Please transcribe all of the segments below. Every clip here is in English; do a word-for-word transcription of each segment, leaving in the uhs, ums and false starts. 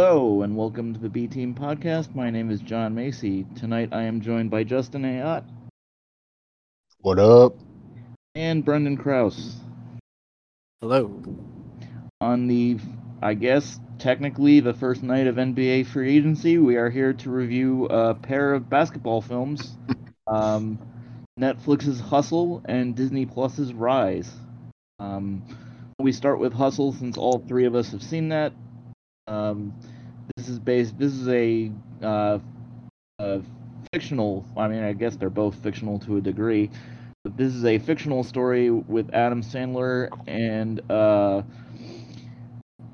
Hello and welcome to the B Team Podcast. My name is John Macy. Tonight I am joined by Justin Ayotte. What up? And Brendan Krause. Hello. On the, I guess, technically the first night of N B A free agency, we are here to review a pair of basketball films. um, Netflix's Hustle and Disney Plus's Rise. Um, we start with Hustle since all three of us have seen that. Um, this is based, this is a, uh, a fictional, I mean, I guess they're both fictional to a degree, but this is a fictional story with Adam Sandler and, uh,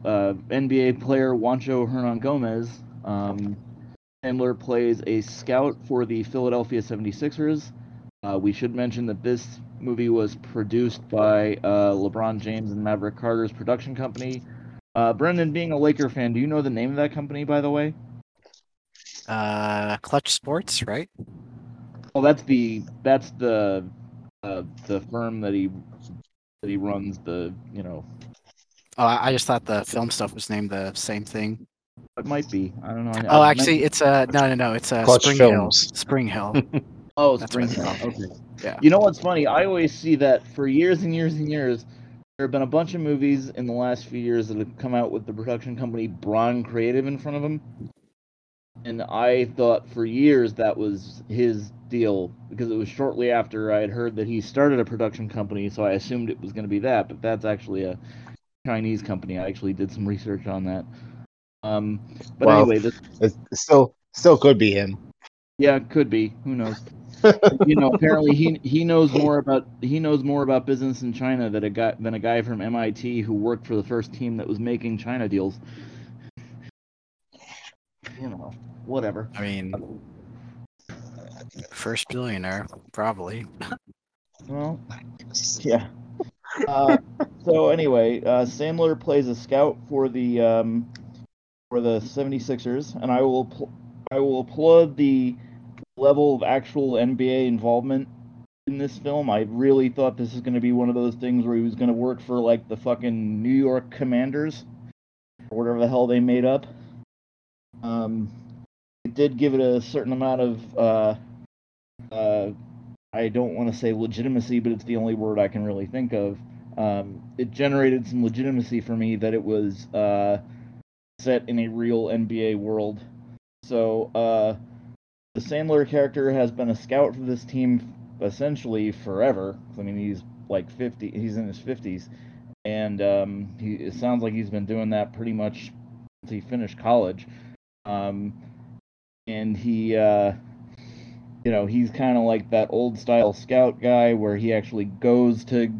uh, N B A player Juancho Hernangomez. Um, Sandler plays a scout for the Philadelphia seventy-sixers. Uh, we should mention that this movie was produced by, uh, LeBron James and Maverick Carter's production company. Uh, Brendan, being a Laker fan, do you know the name of that company, by the way? Uh, Clutch Sports, right? Oh, that's the that's the uh, the firm that he that he runs the you know. Oh, I just thought the film stuff was named the same thing. It might be. I don't know. I, oh, I actually, it's a uh, no, no, no. It's a uh, Spring Hill. Spring Hill. oh, that's Spring Hill. Okay. Yeah. You know what's funny? I always see that for years and years and years. There have been a bunch of movies in the last few years that have come out with the production company Bron Creative in front of them. And I thought for years that was his deal, because it was shortly after I had heard that he started a production company, so I assumed it was going to be that, but that's actually a Chinese company. I actually did some research on that. Um, but well, anyway, this it still, still could be him. Yeah, it could be. Who knows? you know, apparently he he knows more about he knows more about business in China than a guy than a guy from M I T who worked for the first team that was making China deals. You know, whatever. I mean, first billionaire probably. Well, yeah. Uh, so anyway, uh, Sandler plays a scout for the um, for the seventy-sixers, and I will pl- I will applaud the level of actual N B A involvement in this film. I really thought this is going to be one of those things where he was going to work for, like, the fucking New York Commanders, or whatever the hell they made up. Um, it did give it a certain amount of, uh, uh, I don't want to say legitimacy, but it's the only word I can really think of. Um, it generated some legitimacy for me that it was, uh, set in a real N B A world. So, uh, the Sandler character has been a scout for this team essentially forever. I mean, he's like fifty; he's in his fifties, and um, he, it sounds like he's been doing that pretty much since he finished college. Um, and he, uh, you know, he's kind of like that old-style scout guy where he actually goes to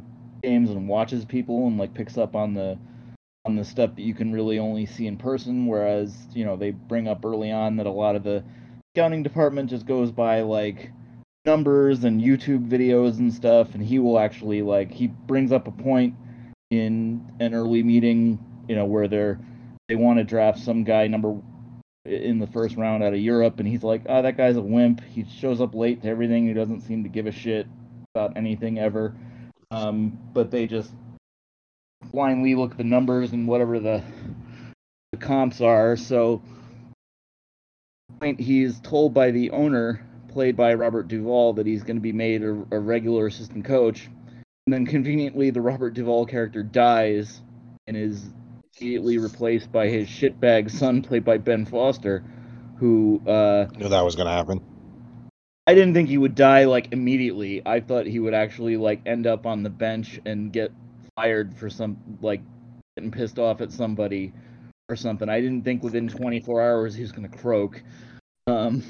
games and watches people and like picks up on the on the stuff that you can really only see in person. Whereas, you know, they bring up early on that a lot of the scouting department just goes by like numbers and YouTube videos and stuff, and he will actually like he brings up a point in an early meeting, you know, where they're they want to draft some guy number in the first round out of Europe, and he's like, oh, that guy's a wimp. He shows up late to everything. He doesn't seem to give a shit about anything ever. Um, but they just blindly look at the numbers and whatever the, the comps are. So point, he's told by the owner, played by Robert Duvall, that he's going to be made a, a regular assistant coach, and then conveniently the Robert Duvall character dies and is immediately replaced by his shitbag son, played by Ben Foster, who... Uh, I knew that was going to happen. I didn't think he would die, like, immediately. I thought he would actually, like, end up on the bench and get fired for some, like, getting pissed off at somebody or something. I didn't think within twenty-four hours he was going to croak. Um,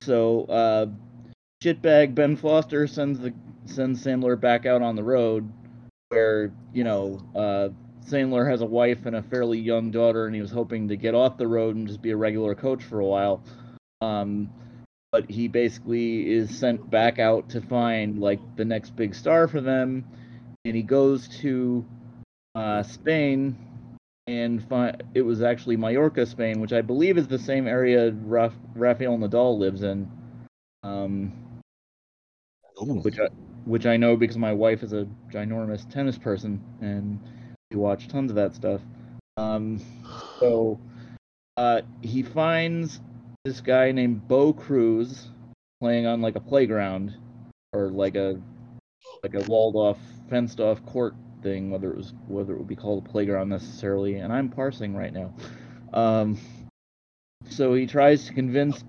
so, uh, shitbag Ben Foster sends the sends Sandler back out on the road where, you know, uh, Sandler has a wife and a fairly young daughter, and he was hoping to get off the road and just be a regular coach for a while. Um, but he basically is sent back out to find, like, the next big star for them, and he goes to uh, Spain, and fi- it was actually Mallorca, Spain, which I believe is the same area Raf- Rafael Nadal lives in, um, which I, which I know because my wife is a ginormous tennis person, and we watch tons of that stuff. Um, so Uh, he finds this guy named Bo Cruz playing on like a playground or like a like a walled off, fenced off court thing. Whether it was whether it would be called a playground necessarily, and I'm parsing right now. Um, so he tries to convince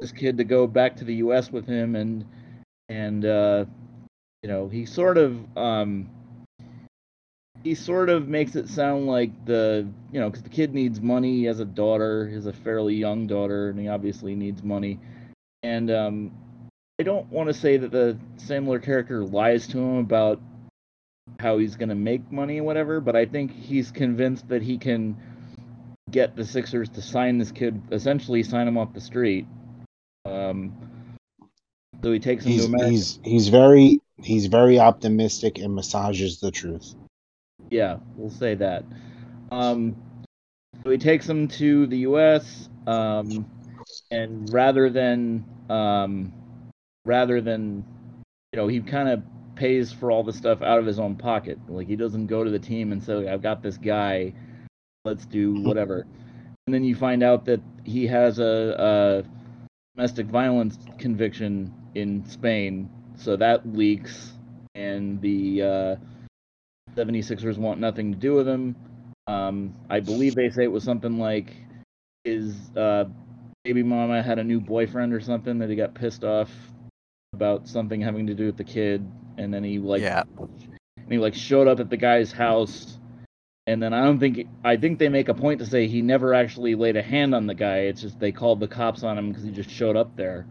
this kid to go back to the U S with him, and and uh, you know he sort of. Um, He sort of makes it sound like the, you know, because the kid needs money. He has a daughter. He has a fairly young daughter, and he obviously needs money. And um, I don't want to say that the Sandler character lies to him about how he's going to make money and whatever, but I think he's convinced that he can get the Sixers to sign this kid, essentially sign him off the street. Um, so he takes him he's, to America. He's, he's, very, he's very optimistic and massages the truth. Yeah, we'll say that. Um, so he takes him to the U S, um, and rather than, um, rather than, you know, he kind of pays for all the stuff out of his own pocket. Like, he doesn't go to the team and say, I've got this guy, let's do whatever. And then you find out that he has a, a domestic violence conviction in Spain, so that leaks, and the... Uh, seventy-sixers want nothing to do with him. Um, I believe they say it was something like his uh, baby mama had a new boyfriend or something that he got pissed off about something having to do with the kid, and then he like yeah. and he like showed up at the guy's house, and then I don't think I think they make a point to say he never actually laid a hand on the guy. It's just they called the cops on him because he just showed up there.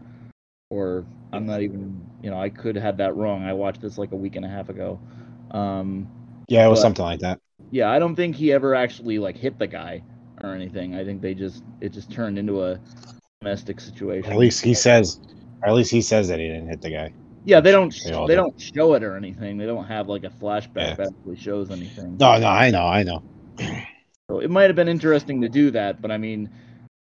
Or I'm not even you know I could have that wrong. I watched this like a week and a half ago. Um, Yeah, it was but, something like that. Yeah, I don't think he ever actually like hit the guy or anything. I think they just it just turned into a domestic situation. At least he says, or at least he says that he didn't hit the guy. Yeah, they don't they, they do. don't show it or anything. They don't have like a flashback yeah. that actually shows anything. No, no, I know, I know. So it might have been interesting to do that, but I mean,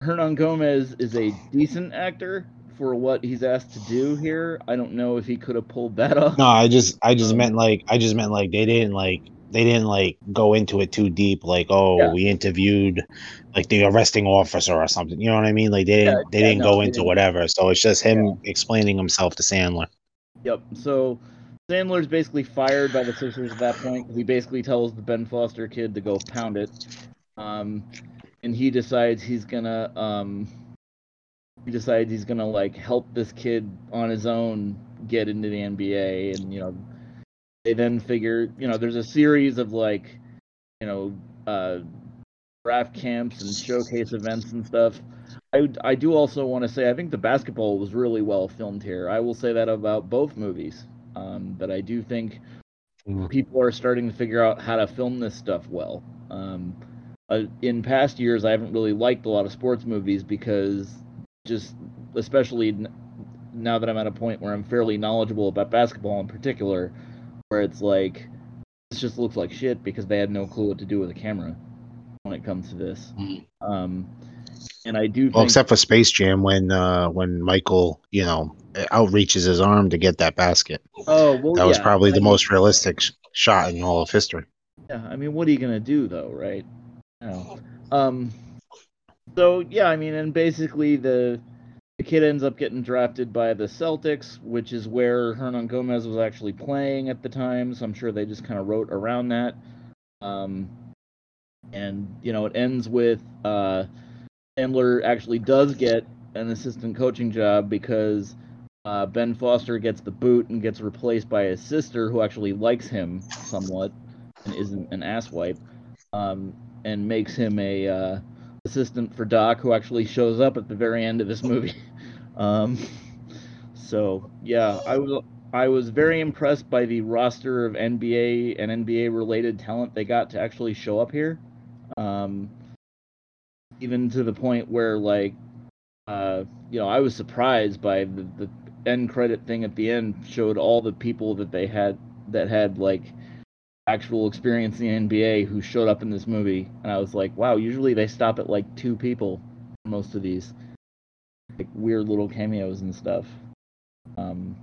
Hernangomez is a decent actor for what he's asked to do here. I don't know if he could have pulled that off. No, I just, I just um, meant like, I just meant like they didn't like, they didn't like go into it too deep. Like, oh, yeah. we interviewed like the arresting officer or something. You know what I mean? Like they didn't, yeah, they yeah, didn't no, go they into didn't. whatever. So it's just him yeah. explaining himself to Sandler. Yep. So Sandler's basically fired by the Sixers at that point. He basically tells the Ben Foster kid to go pound it, um, and he decides he's gonna. Um, He decides he's gonna like help this kid on his own get into the N B A, and you know they then figure you know there's a series of like you know uh, draft camps and showcase events and stuff. I I do also want to say I think the basketball was really well filmed here. I will say that about both movies, um, but I do think people are starting to figure out how to film this stuff well. Um, uh, in past years, I haven't really liked a lot of sports movies because just especially now that I'm at a point where I'm fairly knowledgeable about basketball in particular, where it's like, this just looks like shit because they had no clue what to do with a camera when it comes to this. Um, and I do well, think... except for Space Jam when uh, when Michael, you know, outreaches his arm to get that basket. Oh, well, That yeah. was probably I the mean, most realistic sh- shot in all of history. Yeah, I mean, what are you going to do, though, right? No. Um... So, yeah, I mean, and basically the the kid ends up getting drafted by the Celtics, which is where Hernangomez was actually playing at the time, so I'm sure they just kind of wrote around that. Um, and, you know, it ends with uh, Sandler actually does get an assistant coaching job because uh, Ben Foster gets the boot and gets replaced by his sister, who actually likes him somewhat and isn't an asswipe, um, and makes him a... Uh, assistant for Doc, who actually shows up at the very end of this movie. Um, so yeah, I was I was very impressed by the roster of N B A and N B A related talent they got to actually show up here. Um, even to the point where like, uh, you know, I was surprised by the, the end credit thing at the end showed all the people that they had that had like. actual experience in the N B A who showed up in this movie, and I was like, wow, usually they stop at like two people for most of these like weird little cameos and stuff. Um,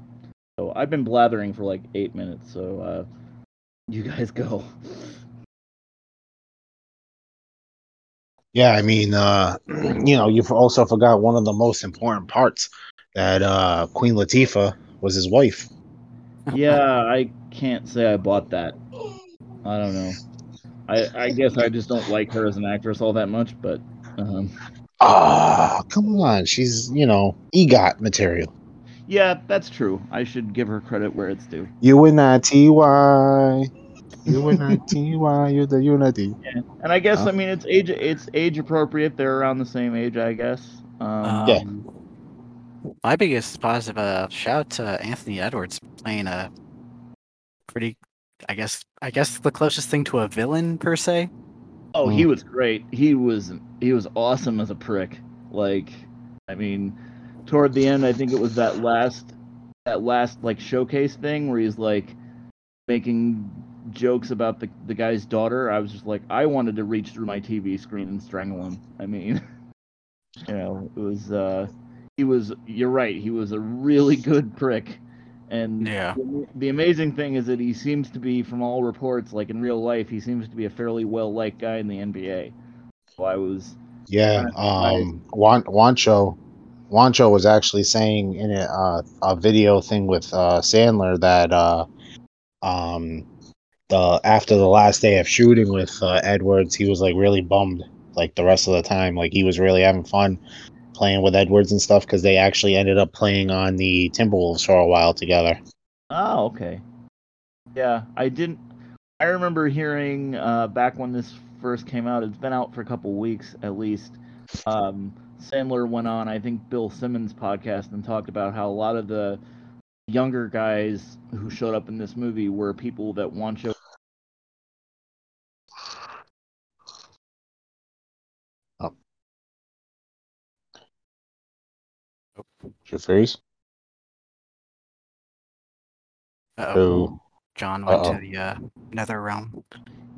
so I've been blathering for like eight minutes, so uh, you guys go. Yeah, I mean, uh, you know, you've also forgot one of the most important parts, that uh, Queen Latifah was his wife. Yeah, I can't say I bought that. I don't know. I, I guess I just don't like her as an actress all that much, but... Um. Oh, come on. She's, you know, EGOT material. Yeah, that's true. I should give her credit where it's due. U N I T Y U N I T Y You're the unity. Yeah. And I guess, uh, I mean, it's age it's age appropriate. They're around the same age, I guess. Um, um, yeah. My biggest positive uh, shout to Anthony Edwards playing a pretty, I guess, I guess the closest thing to a villain, per se. Oh, he was great. He was he was awesome as a prick. Like, I mean, toward the end, I think it was that last that last like showcase thing where he's like making jokes about the the guy's daughter. I was just like, I wanted to reach through my T V screen and strangle him. I mean, you know, it was uh, he was. You're right. He was a really good prick. And yeah. the, the amazing thing is that he seems to be, from all reports, like in real life, he seems to be a fairly well-liked guy in the N B A. So I was... Yeah, um, Juan, Juancho, Juancho was actually saying in a, uh, a video thing with uh, Sandler that uh, um, the after the last day of shooting with uh, Edwards, he was like really bummed like the rest of the time. Like he was really having fun playing with Edwards and stuff, because they actually ended up playing on the Timberwolves for a while together. Oh, okay. Yeah, I didn't... I remember hearing uh, back when this first came out, it's been out for a couple weeks at least, um, Sandler went on, I think, Bill Simmons' podcast and talked about how a lot of the younger guys who showed up in this movie were people that Juancho... Your face. Oh, John went Uh-oh. to the uh, nether realm.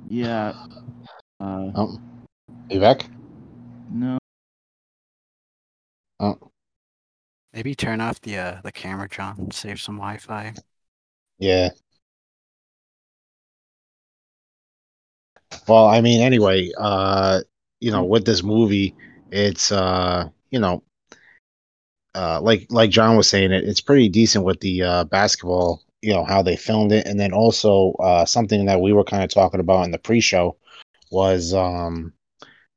Yeah. Uh, oh, are you back? No. Oh. Maybe turn off the uh, the camera, John. Save some Wi-Fi. Yeah. Well, I mean, anyway, uh, you know, with this movie, it's uh, you know. Uh, like like John was saying, it it's pretty decent with the uh, basketball, you know, how they filmed it. And then also uh, something that we were kind of talking about in the pre-show was, um,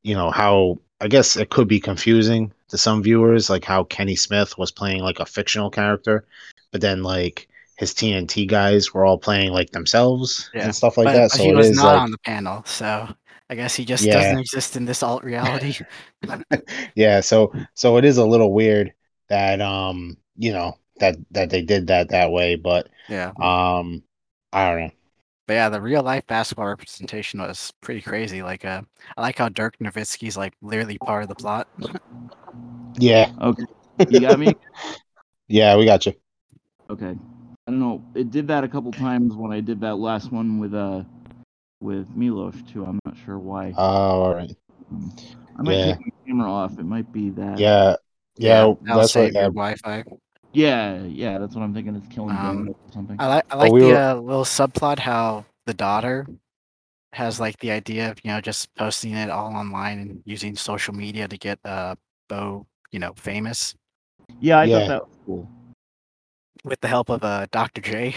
you know, how I guess it could be confusing to some viewers, like how Kenny Smith was playing like a fictional character, but then like his T N T guys were all playing like themselves yeah. and stuff like but, that. But so he was is, not like, on the panel, so... I guess he just yeah. doesn't exist in this alt reality. yeah, so so it is a little weird that um you know that that they did that that way, but yeah, um I don't know. But yeah, the real life basketball representation was pretty crazy. Like uh, I like how Dirk Nowitzki's like literally part of the plot. yeah. Okay. You got me. yeah, we got you. Okay. I don't know. It did that a couple times when I did that last one with uh. with Milos too. I'm not sure why. Oh, all right. Um, I might yeah. take my camera off. It might be that. Yeah, yeah. yeah that's save what, your uh, Wi-Fi. Yeah, yeah. That's what I'm thinking. It's killing um, or something. I like, I like oh, we the were... uh, little subplot. How the daughter has like the idea of, you know, just posting it all online and using social media to get uh Bo, you know, famous. Yeah, I yeah. thought that was cool. With the help of uh Doctor J.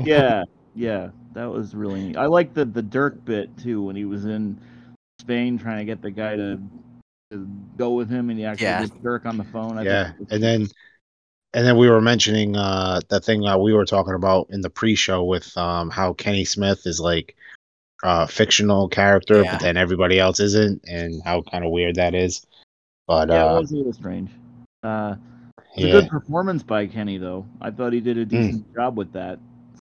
yeah. Yeah, that was really neat. I liked the, the Dirk bit, too, when he was in Spain trying to get the guy to, to go with him, and he actually yeah. did Dirk on the phone. I yeah, think. and then and then we were mentioning uh, that thing uh, we were talking about in the pre-show with um, how Kenny Smith is, like, a fictional character, yeah. but then everybody else isn't, and how kind of weird that is. But yeah, uh, it was a little strange. Uh, it was yeah. a good performance by Kenny, though. I thought he did a decent mm. job with that,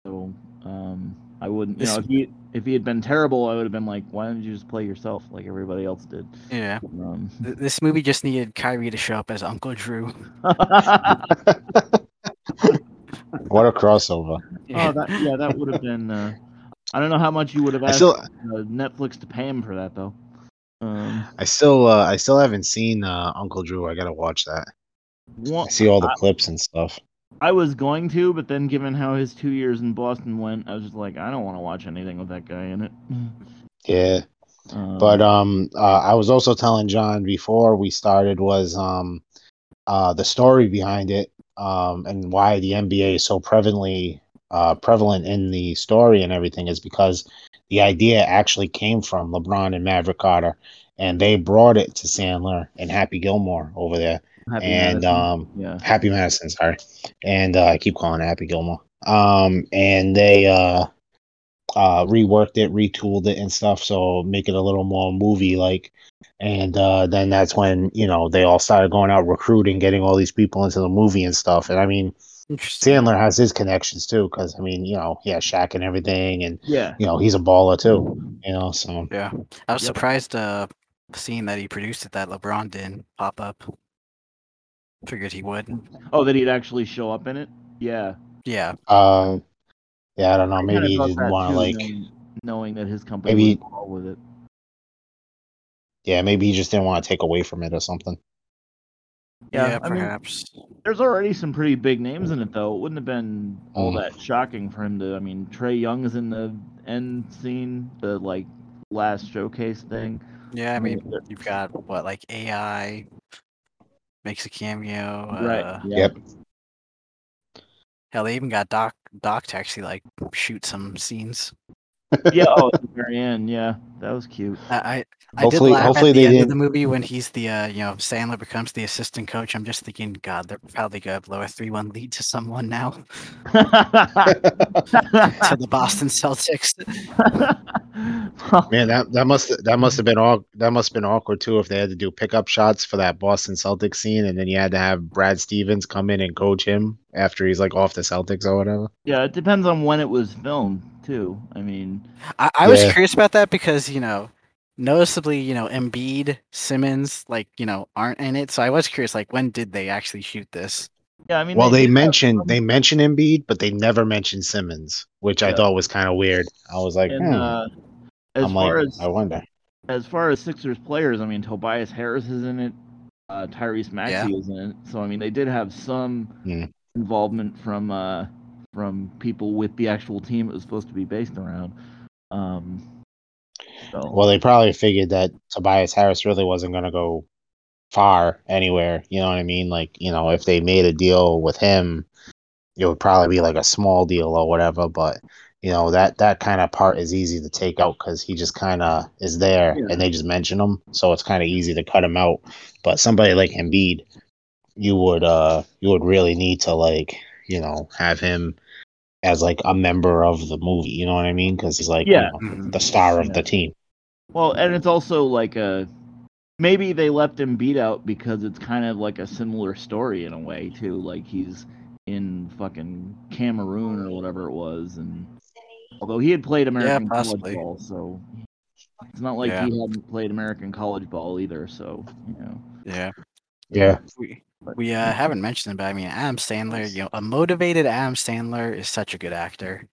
so... Um, I wouldn't, you know, if he if he had been terrible, I would have been like, why don't you just play yourself like everybody else did? Yeah. Um, this movie just needed Kyrie to show up as Uncle Drew. What a crossover! Oh, that, yeah, that would have been. Uh, I don't know how much you would have asked still, uh, Netflix to pay him for that though. Um, I still, uh, I still haven't seen uh, Uncle Drew. I gotta watch that. Well, I see all the I, clips and stuff. I was going to, but then given how his two years in Boston went, I was just like, I don't want to watch anything with that guy in it. Yeah. Mm. But um, uh, I was also telling John before we started was um, uh, the story behind it um, and why the N B A is so prevalently uh, prevalent in the story and everything is because the idea actually came from LeBron and Maverick Carter, and they brought it to Sandler and Happy Gilmore over there. Happy and Madison. um, yeah. Happy Madison, sorry, and uh, I keep calling it Happy Gilmore. Um, and they uh, uh, reworked it, retooled it, and stuff, so make it a little more movie-like. And uh, then that's when you know they all started going out recruiting, getting all these people into the movie and stuff. And I mean, Sandler has his connections too, because I mean, you know, yeah, Shaq and everything, and yeah, you know, he's a baller too, you know. So yeah, I was yep. surprised uh, seeing that he produced it that LeBron didn't pop up. Figured he would. Oh, that he'd actually show up in it? Yeah. Yeah. Uh, yeah, I don't know. Maybe he didn't want to, like... Knowing, knowing that his company maybe, was involved with it. Yeah, maybe he just didn't want to take away from it or something. Yeah, yeah perhaps. I mean, there's already some pretty big names in it, though. It wouldn't have been all mm. that shocking for him to... I mean, Trae Young is in the end scene, the, like, last showcase thing. Yeah, I mean, you've got, what, like, A I... Makes a cameo. Right. Uh, yep. Hell, they even got Doc Doc to actually like shoot some scenes. Yeah. Oh, at the very end. Yeah, that was cute. I I, I did laugh hopefully at the they end didn't... of the movie when he's the uh, you know Sandler becomes the assistant coach. I'm just thinking, God, they're probably gonna blow a three one lead to someone now. To the Boston Celtics. Man, that, that must that must have been all that must have been awkward too if they had to do pickup shots for that Boston Celtics scene and then you had to have Brad Stevens come in and coach him after he's like off the Celtics or whatever. Yeah, it depends on when it was filmed too. I mean, I, I yeah. was curious about that because you know, noticeably you know Embiid, Simmons like you know aren't in it, so I was curious like when did they actually shoot this? Yeah, I mean, well, they, they mentioned they mentioned Embiid, but they never mentioned Simmons, which yeah. I thought was kind of weird. I was like, and, hmm. uh, as I'm far like, as I wonder. As far as Sixers players, I mean, Tobias Harris is in it, uh, Tyrese Maxey yeah. is in it. So I mean, they did have some mm. involvement from uh, from people with the actual team it was supposed to be based around. Um, so. Well, they probably figured that Tobias Harris really wasn't going to go far anywhere, you know what I mean? Like, you know, if they made a deal with him, it would probably be like a small deal or whatever, but you know, that that kind of part is easy to take out because he just kind of is there yeah. and they just mention him, so it's kind of easy to cut him out. But somebody like Embiid, you would uh you would really need to like, you know, have him as like a member of the movie, you know what I mean? Because he's like yeah. you know, the star yeah. of the team. Well, and it's also like a maybe they left Embiid out because it's kind of like a similar story in a way, too. Like, he's in fucking Cameroon or whatever it was. And although he had played American yeah, college ball, so it's not like yeah. he hadn't played American college ball either. So, you know. Yeah. Yeah. We, we uh, haven't mentioned it, but I mean, Adam Sandler, you know, a motivated Adam Sandler is such a good actor.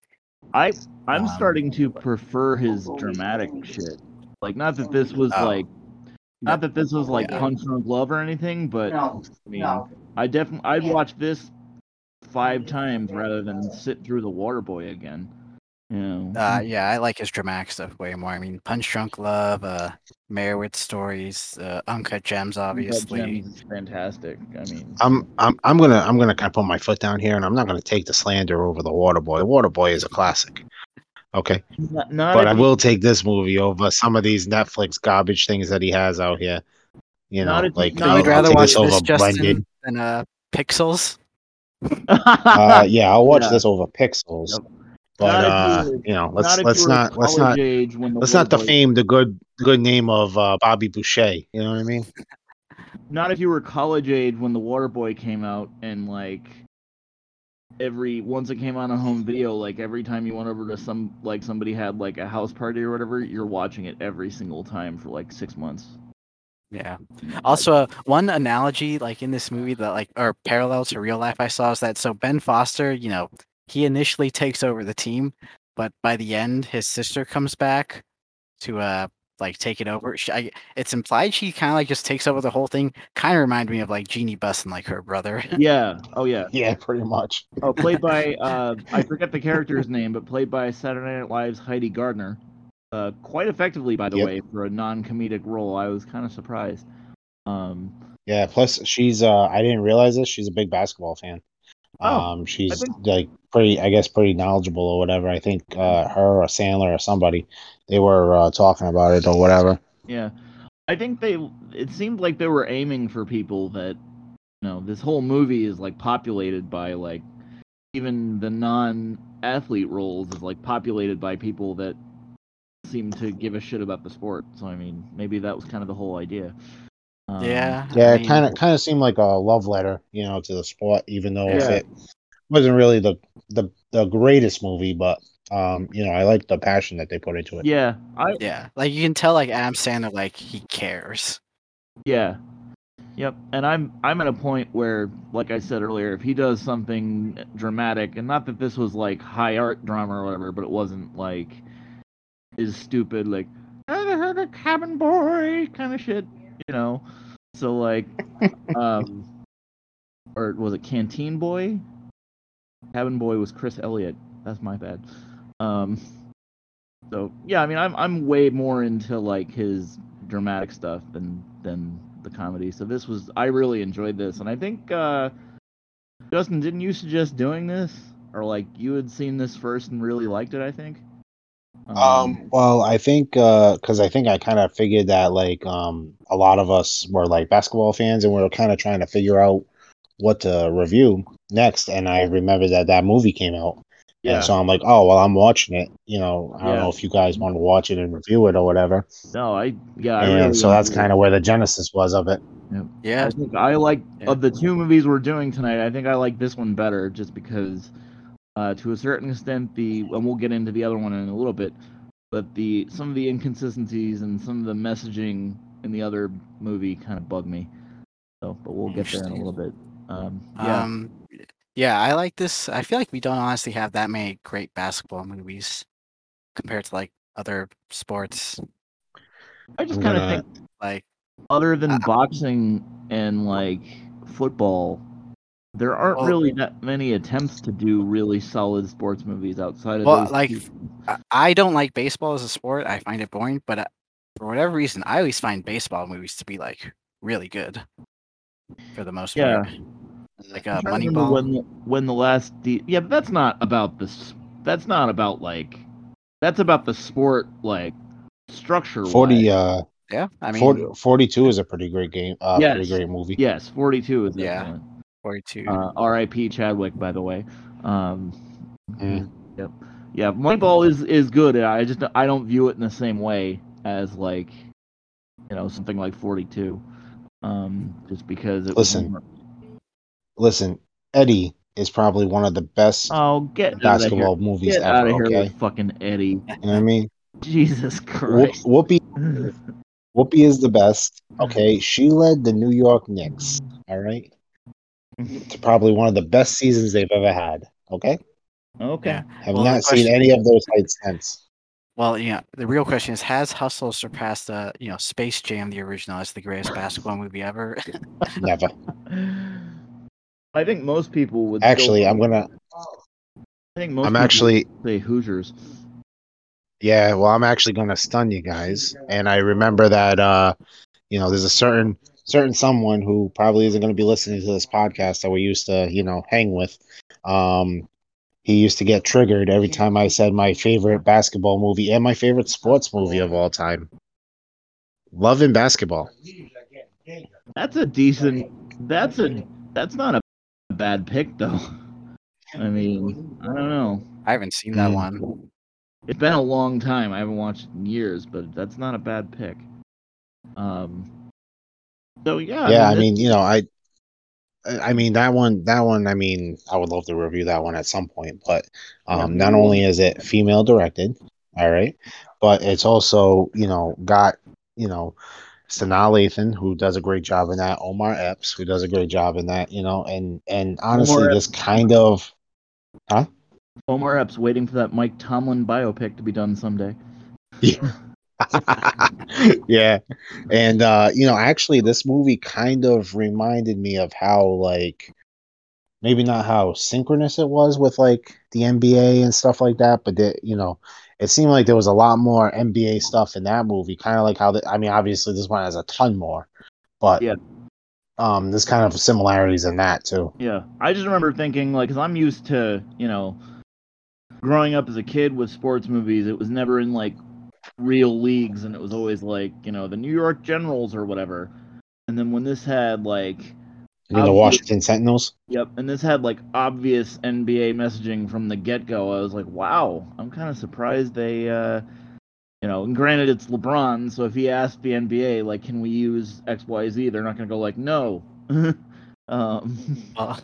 I, I'm um, starting to prefer his dramatic shit. Like, not that this was uh, like. Not that this was like yeah. Punch Drunk Love or anything, but no, I mean, no. I definitely I'd watch this five times rather than sit through The Waterboy again. You know. Uh, yeah, I like his dramatic stuff way more. I mean, Punch Drunk Love, uh, Meyerowitz Stories, uh, Uncut Gems, obviously. Uncut Gems is fantastic. I mean, I'm I'm I'm gonna I'm gonna kind of put my foot down here, and I'm not gonna take the slander over The Waterboy. The Waterboy is a classic. Okay, not, not but I will take this movie over some of these Netflix garbage things that he has out here. You know, a, like I'd rather watch this, this Justin than uh, Pixels. uh, yeah, I'll watch yeah. this over Pixels. Yep. But uh, you, you know, let's not let's not let's not let's not defame the good good name of uh, Bobby Boucher. You know what I mean? Not if you were college age when The Waterboy came out and like. Every once it came on a home video, like every time you went over to some, like somebody had like a house party or whatever, you're watching it every single time for like six months. Yeah. Also, uh, one analogy like in this movie that like or parallel to real life I saw is that so Ben Foster, you know, he initially takes over the team, but by the end his sister comes back to uh like take it over. She, I, it's implied she kind of like just takes over the whole thing. Kind of reminded me of like Jeannie Buss and like her brother. Yeah. Oh yeah. Yeah, pretty much. Oh, played by uh, I forget the character's name, but played by Saturday Night Live's Heidi Gardner. uh, quite effectively, by the yep. way, for a non-comedic role. I was kind of surprised. Um, yeah, plus she's, uh, I didn't realize this, she's a big basketball fan. Oh, um, she's think... like pretty, I guess, pretty knowledgeable or whatever. I think uh, her or Sandler or somebody, they were uh, talking about it or whatever. Yeah, I think they, it seemed like they were aiming for people that, you know, this whole movie is like populated by like, even the non-athlete roles is like populated by people that seem to give a shit about the sport. So I mean, maybe that was kind of the whole idea. Um, yeah, yeah, I mean, it kind of kind of seemed like a love letter, you know, to the sport, even though yeah. it wasn't really the, the the greatest movie, but um, you know, I like the passion that they put into it. Yeah, I, yeah, like you can tell, like Adam Sandler, like he cares. Yeah, yep. And I'm I'm at a point where, like I said earlier, if he does something dramatic, and not that this was like high art drama or whatever, but it wasn't like is stupid, like I heard a cabin boy kind of shit. You know, so like, um, or was it Canteen Boy? Cabin Boy was Chris Elliott. That's my bad. Um, so yeah, I mean, I'm I'm way more into like his dramatic stuff than than the comedy. So this was, I really enjoyed this, and I think uh, Justin, didn't you suggest doing this, or like you had seen this first and really liked it? I think. Um, um, well, I think, uh, cause I think I kind of figured that like, um, a lot of us were like basketball fans and we were kind of trying to figure out what to review next. And I remember that that movie came out. Yeah. And so I'm like, oh, well, I'm watching it, you know, I yeah. don't know if you guys want to watch it and review it or whatever. No, I, yeah. And I really so that's kind of where the genesis was of it. Yeah. yeah. I think I like yeah. of the two movies we're doing tonight, I think I like this one better just because Uh, to a certain extent, the and we'll get into the other one in a little bit, but the some of the inconsistencies and some of the messaging in the other movie kind of bug me. So, but we'll get there in a little bit. Um, yeah, um, yeah, I like this. I feel like we don't honestly have that many great basketball movies compared to like other sports. I just kind of think like other than uh, boxing and like football. There aren't well, really that many attempts to do really solid sports movies outside of. Well, those like seasons. I don't like baseball as a sport; I find it boring. But uh, for whatever reason, I always find baseball movies to be like really good, for the most yeah. part. Like a uh, Moneyball. When, when the last, de- yeah, but that's not about this. That's not about like. That's about the sport, like structure. Forty. Uh, yeah, I mean, forty, forty-two is a pretty great game. Uh, yes, pretty great movie. Yes, forty-two is. Yeah. One. Uh, R I P Chadwick, by the way. Um, mm. Yep. Yeah, Moneyball is is good. I just I don't view it in the same way as like, you know, something like forty-two. Um, just because it listen, was listen, Eddie is probably one of the best oh, get basketball out of here. movies get ever. Out of here okay? with fucking Eddie. You know what I mean? Jesus Christ. Whoopi, Whoopi is the best. Okay, she led the New York Knicks. All right. It's probably one of the best seasons they've ever had. Okay? Okay. Yeah. Have well, not question, seen any of those heights since. Well, you know, the real question is, has Hustle surpassed, uh, you know, Space Jam, the original, as the greatest basketball movie ever? Never. I think most people would... Actually, I'm going to... I think most I'm people actually, would say Hoosiers. Yeah, well, I'm actually going to stun you guys. And I remember that, uh, you know, there's a certain... certain someone who probably isn't going to be listening to this podcast that we used to, you know, hang with. Um, he used to get triggered every time I said my favorite basketball movie and my favorite sports movie of all time. Love and Basketball. That's a decent, that's a, that's not a bad pick though. I mean, I don't know. I haven't seen that one. It's been a long time. I haven't watched it in years, but that's not a bad pick. Um, So yeah, yeah. I mean, I mean you know, I, I mean that one, that one. I mean, I would love to review that one at some point. But um, not only is it female directed, all right, but it's also you know got you know Sanaa Lathan, who does a great job in that. Omar Epps, who does a great job in that. You know, and and honestly, Omar this Epps. kind of, huh? Omar Epps waiting for that Mike Tomlin biopic to be done someday. Yeah. yeah and uh you know actually this movie kind of reminded me of how like maybe not how synchronous it was with like the N B A and stuff like that, but that you know it seemed like there was a lot more N B A stuff in that movie, kind of like how, the, I mean, obviously this one has a ton more, but yeah. Um, there's kind of similarities in that, too. Yeah, I just remember thinking, like, because I'm used to, you know, growing up as a kid with sports movies, it was never in, like, real leagues, and it was always, like, you know, the New York Generals or whatever. And then when this had, like... You mean obvious, the Washington Sentinels? Yep, and this had, like, obvious N B A messaging from the get-go. I was like, wow, I'm kind of surprised they... Uh, You know, and granted, it's LeBron, so if he asked the N B A, like, can we use X, Y, Z, they're not going to go, like, no. um, so,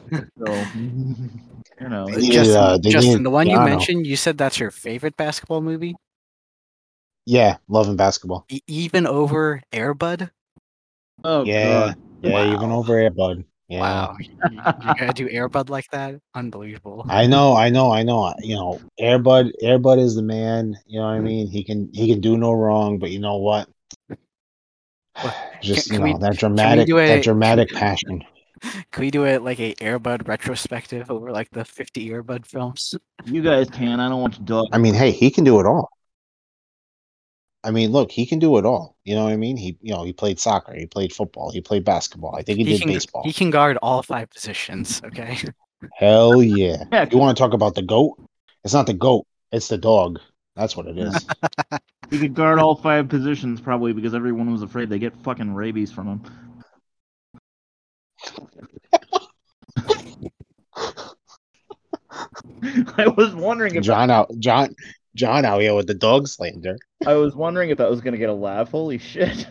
you know. Justin, just, uh, Justin the one you mentioned, you said that's your favorite basketball movie? Yeah, loving basketball. E- even over Air Bud? Oh, yeah. God. Yeah, wow. Even over Air Bud. Yeah. Wow. You, you gotta do Air Bud like that? Unbelievable. I know, I know, I know. You know, Air Bud, Air Bud is the man, you know what I mean? He can he can do no wrong, but you know what? Just can, you can know, we, that dramatic a, that dramatic can, passion. Can we do it like a Air Bud retrospective over like the fifty Air Bud films? You guys can. I don't want to dog. I mean, hey, he can do it all. I mean, look, he can do it all. You know what I mean? He, you know, he played soccer, he played football, he played basketball. I think he, he did can, baseball. He can guard all five positions. Okay. Hell yeah! Heck. You want to talk about the goat? It's not the goat. It's the dog. That's what it is. He could guard all five positions, probably because everyone was afraid they get fucking rabies from him. I was wondering if John out John. John out here with the dog slander. I was wondering if that was going to get a laugh. Holy shit.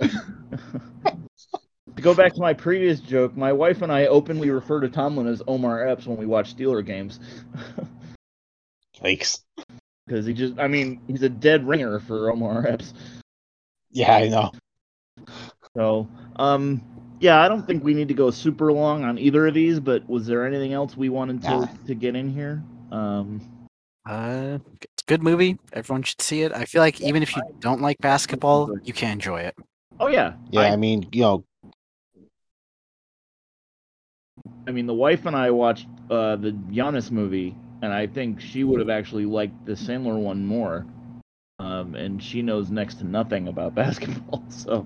To go back to my previous joke, my wife and I openly refer to Tomlin as Omar Epps when we watch Steeler games. Thanks. Because he just, I mean, he's a dead ringer for Omar Epps. Yeah, I know. So, um, yeah, I don't think we need to go super long on either of these, but was there anything else we wanted to, nah. to get in here? Um... Uh, it's a good movie. Everyone should see it. I feel like even if you don't like basketball, you can enjoy it. Oh yeah, yeah. I, I mean, you know, I mean, the wife and I watched uh, the Giannis movie, and I think she would have actually liked the Sandler one more. Um, and she knows next to nothing about basketball, so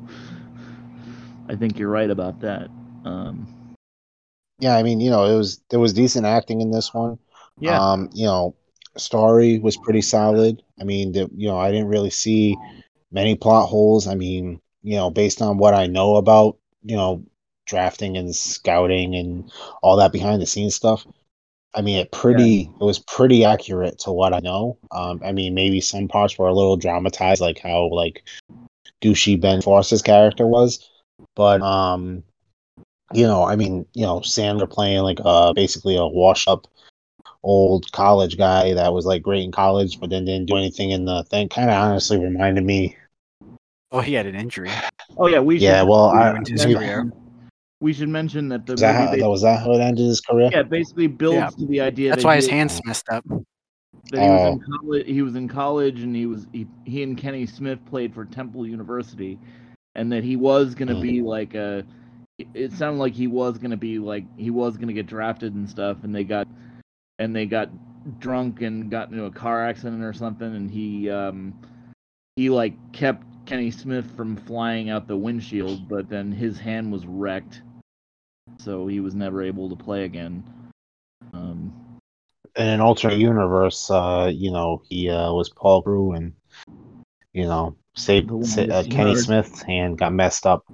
I think you're right about that. Um, yeah, I mean, you know, it was there was decent acting in this one. Yeah, um, you know. Story was pretty solid. I mean, the, you know, I didn't really see many plot holes. I mean, you know, based on what I know about, you know, drafting and scouting and all that behind the scenes stuff. I mean, it pretty, yeah. it was pretty accurate to what I know. Um, I mean, maybe some parts were a little dramatized, like how like douchey Ben Foster's character was, but um, you know, I mean, you know, Sandler playing like uh basically a washed up old college guy that was like great in college but then didn't do anything in the thing kind of honestly reminded me oh he had an injury oh yeah we yeah should, well we, I, we, we should mention that the movie that, how, they, was that how it ended his career yeah basically builds yeah. to the idea that's that why his did, hands messed up that he, uh, was in college, he was in college and he was he, he and Kenny Smith played for Temple University and that he was going to mm-hmm. be like a it sounded like he was going to be like he was going to get drafted and stuff and they got And they got drunk and got into a car accident or something, and he, um, he like, kept Kenny Smith from flying out the windshield, but then his hand was wrecked, so he was never able to play again. Um, In an alternate universe, uh, you know, he uh, was Paul Drew, and, you know, saved uh, Kenny Smith's hand got messed up.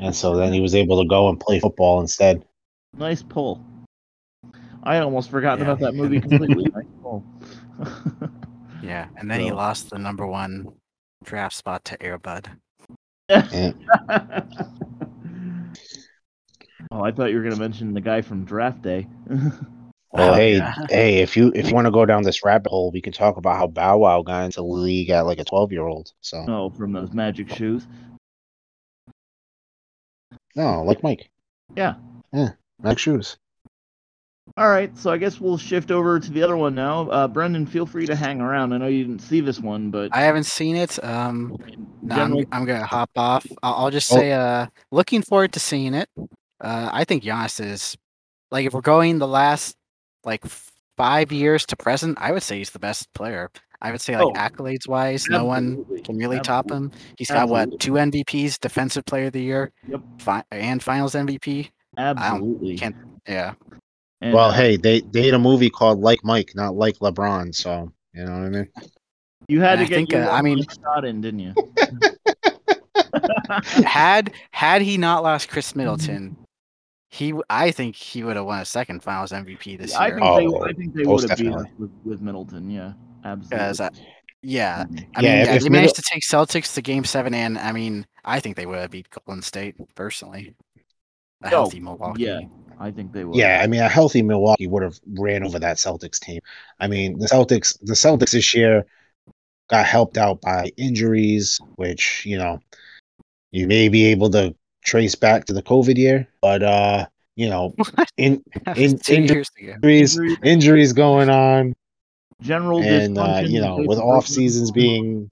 And so then he was able to go and play football instead. Nice pull. I almost forgot yeah. about that movie completely. Yeah, and then so. He lost the number one draft spot to Air Bud. Yeah. Oh, I thought you were going to mention the guy from Draft Day. Well, oh, hey, yeah. hey, if you if you want to go down this rabbit hole, we can talk about how Bow Wow got into the league at like a twelve-year-old. So. Oh, from those magic shoes. No, like Mike. Yeah. Yeah, magic shoes. All right, so I guess we'll shift over to the other one now. Uh, Brendan, feel free to hang around. I know you didn't see this one, but... I haven't seen it. Um, no, I'm, I'm going to hop off. I'll just say, uh, looking forward to seeing it. Uh, I think Giannis is... Like, if we're going the last, like, five years to present, I would say he's the best player. I would say, like, oh, accolades wise, no one can really absolutely. top him. He's got absolutely. what, two M V Ps, Defensive Player of the Year, yep. fi- and Finals M V P. Absolutely, can't, yeah. And, well, uh, hey, they they did a movie called Like Mike, not Like LeBron, so you know what I mean. You had and to I get think, uh, I mean, shot in, didn't you? had had he not lost Chris Middleton, he I think he would have won a second Finals M V P this yeah, year. I think oh, they, I think they would have beat us with, with Middleton, yeah. Absolutely. I, yeah, I yeah, mean, if, if they managed Middle- to take Celtics to Game Seven, and I mean, I think they would have beat Golden State personally. A healthy oh, Milwaukee. Yeah, I think they would. Yeah, I mean, a healthy Milwaukee would have ran over that Celtics team. I mean, the Celtics, the Celtics this year got helped out by injuries, which you know you may be able to trace back to the COVID year, but uh, you know, in, in injuries, injuries, injuries going on. General and uh, you know, with off seasons being,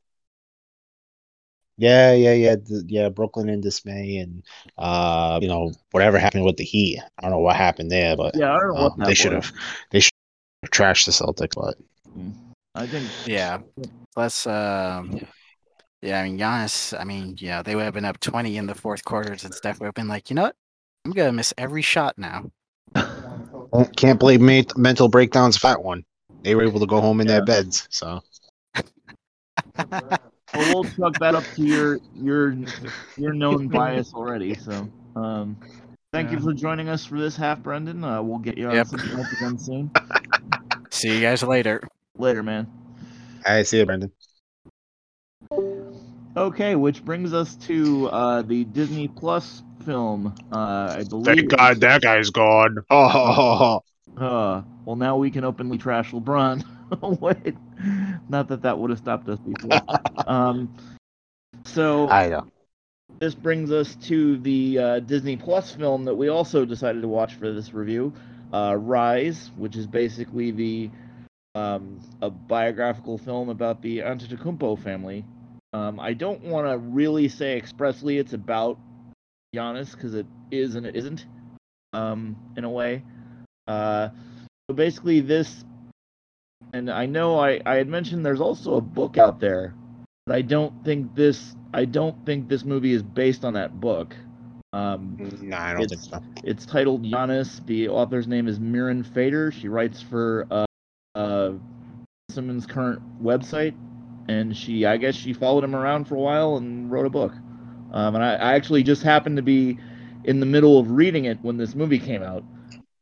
yeah, yeah, yeah, th- yeah, Brooklyn in dismay, and uh, you know, whatever happened with the Heat, I don't know what happened there, but yeah, I don't know um, what they should have, they should have trashed the Celtics, but I think, yeah, plus, um, yeah, I mean, Giannis, I mean, yeah, they would have been up twenty in the fourth quarter, and Steph would have been like, you know what, I'm gonna miss every shot now. Can't blame me- mental breakdowns, fat one. They were able to go home in yeah. their beds, so. Well, we'll chuck that up to your your your known bias already. So, um, thank yeah. you for joining us for this half, Brendan. Uh, we'll get you on yep. something else again soon. See you guys later. Later, man. All right, see you, Brendan. Okay, which brings us to uh, the Disney Plus film. Uh, I believe. Thank God that guy's gone. Oh. Ho, ho, ho. Uh, well, now we can openly trash LeBron. Wait, not that that would have stopped us before. um, so I know. This brings us to the uh, Disney Plus film that we also decided to watch for this review, uh, Rise, which is basically the um, a biographical film about the Antetokounmpo family. Um, I don't want to really say expressly it's about Giannis because it is and it isn't, um, in a way. Uh, so basically this, and I know I, I had mentioned there's also a book out there, but I don't think this I don't think this movie is based on that book. Um, no, I don't think so. It's titled Giannis. The author's name is Miran Fader. She writes for uh, uh, Simmons' current website, and she I guess she followed him around for a while and wrote a book. Um, and I, I actually just happened to be in the middle of reading it when this movie came out.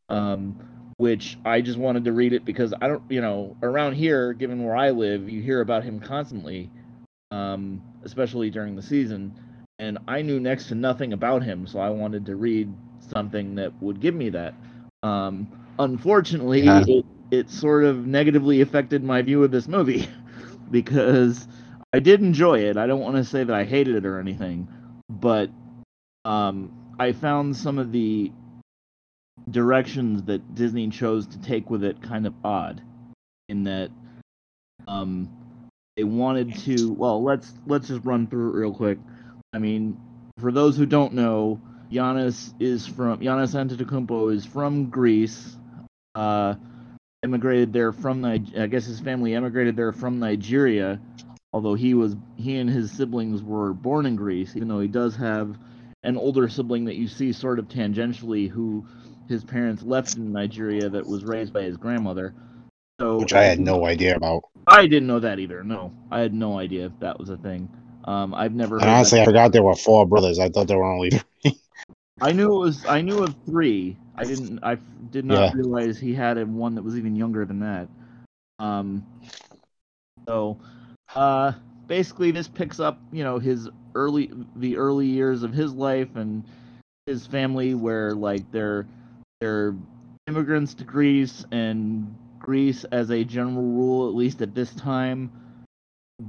Um, which I just wanted to read it because I don't, you know, around here, given where I live, you hear about him constantly, um, especially during the season, and I knew next to nothing about him, so I wanted to read something that would give me that. Um, unfortunately, yeah. it, it sort of negatively affected my view of this movie because I did enjoy it. I don't want to say that I hated it or anything, but um, I found some of the directions that Disney chose to take with it kind of odd, in that um they wanted to well let's let's just run through it real quick. I mean, for those who don't know, Giannis is from Giannis Antetokounmpo is from Greece, uh emigrated there from I guess his family emigrated there from Nigeria, although he was he and his siblings were born in Greece, even though he does have an older sibling that you see sort of tangentially who his parents left in Nigeria that was raised by his grandmother. So, which I had no idea about. I didn't know that either, no. I had no idea if that was a thing. Um, I've never heard and honestly, that. I forgot there were four brothers. I thought there were only three. I knew it was. I knew of three. I didn't. I did not yeah. realize he had one that was even younger than that. Um. So, uh, basically, this picks up, you know, his early the early years of his life and his family, where like they're They're immigrants to Greece, and Greece, as a general rule, at least at this time,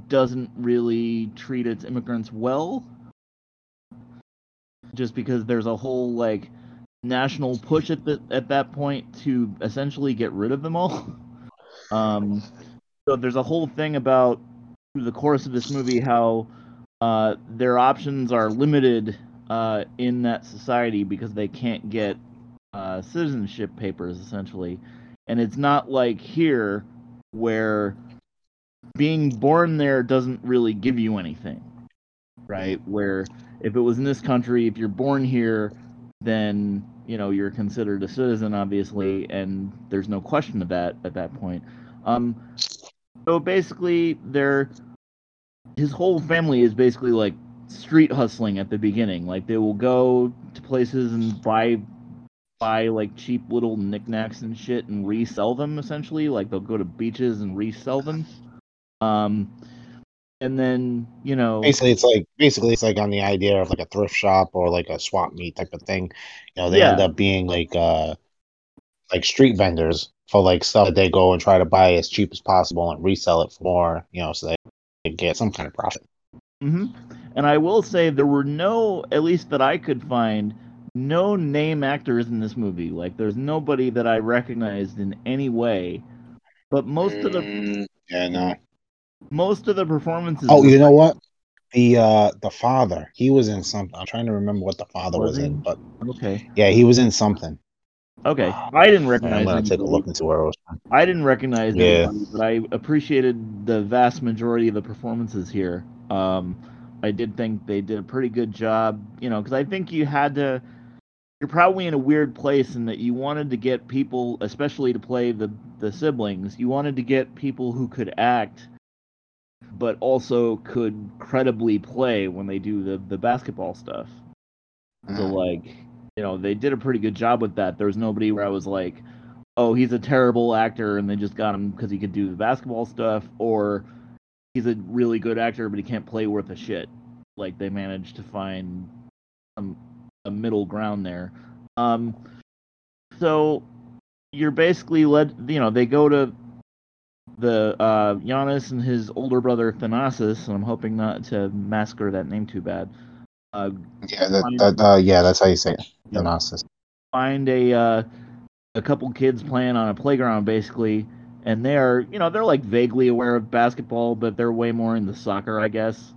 doesn't really treat its immigrants well. Just because there's a whole like national push at the, at that point to essentially get rid of them all. Um, so there's a whole thing about through the course of this movie how uh, their options are limited uh, in that society because they can't get. Uh, citizenship papers, essentially, And it's not like here where being born there doesn't really give you anything, right? Where if it was in this country, if you're born here, then, you know, you're considered a citizen, obviously, and there's no question of that at that point. Um, so basically, they're, his whole family is basically, like, street hustling at the beginning. Like, they will go to places and buy, buy like, cheap little knickknacks and shit and resell them, essentially. Like, they'll go to beaches and resell them. Um, and then, you know, basically it's like basically it's like on the idea of like a thrift shop or like a swap meet type of thing. You know, they yeah. end up being like uh like street vendors for like stuff that they go and try to buy as cheap as possible and resell it for more, you know, so they can get some kind of profit. Mm-hmm. And I will say there were no, at least that I could find, no name actors in this movie. Like, there's nobody that I recognized in any way. But most mm, of the yeah no. Most of the performances. Oh, you know what? The uh, the father, he was in something. I'm trying to remember what the father was, was in, but okay, yeah, he was in something. Okay, I didn't recognize. I'm gonna take a look into where I was. I didn't recognize. Yeah, anybody, but I appreciated the vast majority of the performances here. Um, I did think they did a pretty good job, you know, because I think you had to. You're probably in a weird place in that you wanted to get people, especially to play the the siblings. You wanted to get people who could act, but also could credibly play when they do the, the basketball stuff. So, like, you know, they did a pretty good job with that. There was nobody where I was like, oh, he's a terrible actor and they just got him because he could do the basketball stuff, or he's a really good actor but he can't play worth a shit. Like, they managed to find some, a middle ground there. Um, so, you're basically led, you know, they go to the uh, Giannis and his older brother Thanasis, and I'm hoping not to massacre that name too bad. Uh, yeah, that, that, uh, yeah, that's how you say it, Thanasis. Find a uh, a couple kids playing on a playground, basically, and they're you know they're like vaguely aware of basketball, but they're way more into soccer, I guess,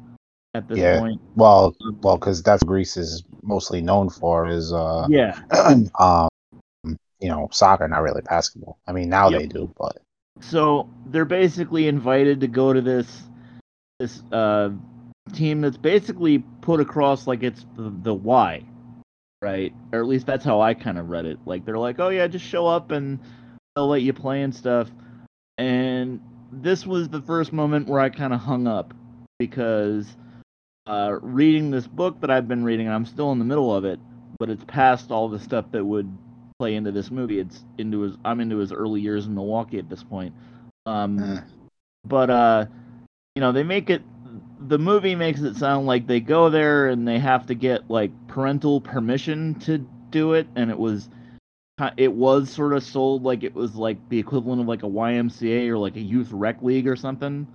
at this yeah. point. Well, well, because that's what Greece is mostly known for is uh, yeah, um, you know, soccer, not really basketball. I mean, now yep. they do, but. So they're basically invited to go to this this uh, team that's basically put across like it's the, the Y, right? Or at least that's how I kind of read it. Like, they're like, oh yeah, just show up and they'll let you play and stuff. And this was the first moment where I kind of hung up because uh, reading this book that I've been reading, and I'm still in the middle of it, but it's past all the stuff that would play into this movie. It's into his. I'm into his early years in Milwaukee at this point. Um, uh. But uh, you know, they make it. The movie makes it sound like they go there and they have to get like parental permission to do it, and it was, it was sort of sold like it was like the equivalent of like a Y M C A or like a youth rec league or something.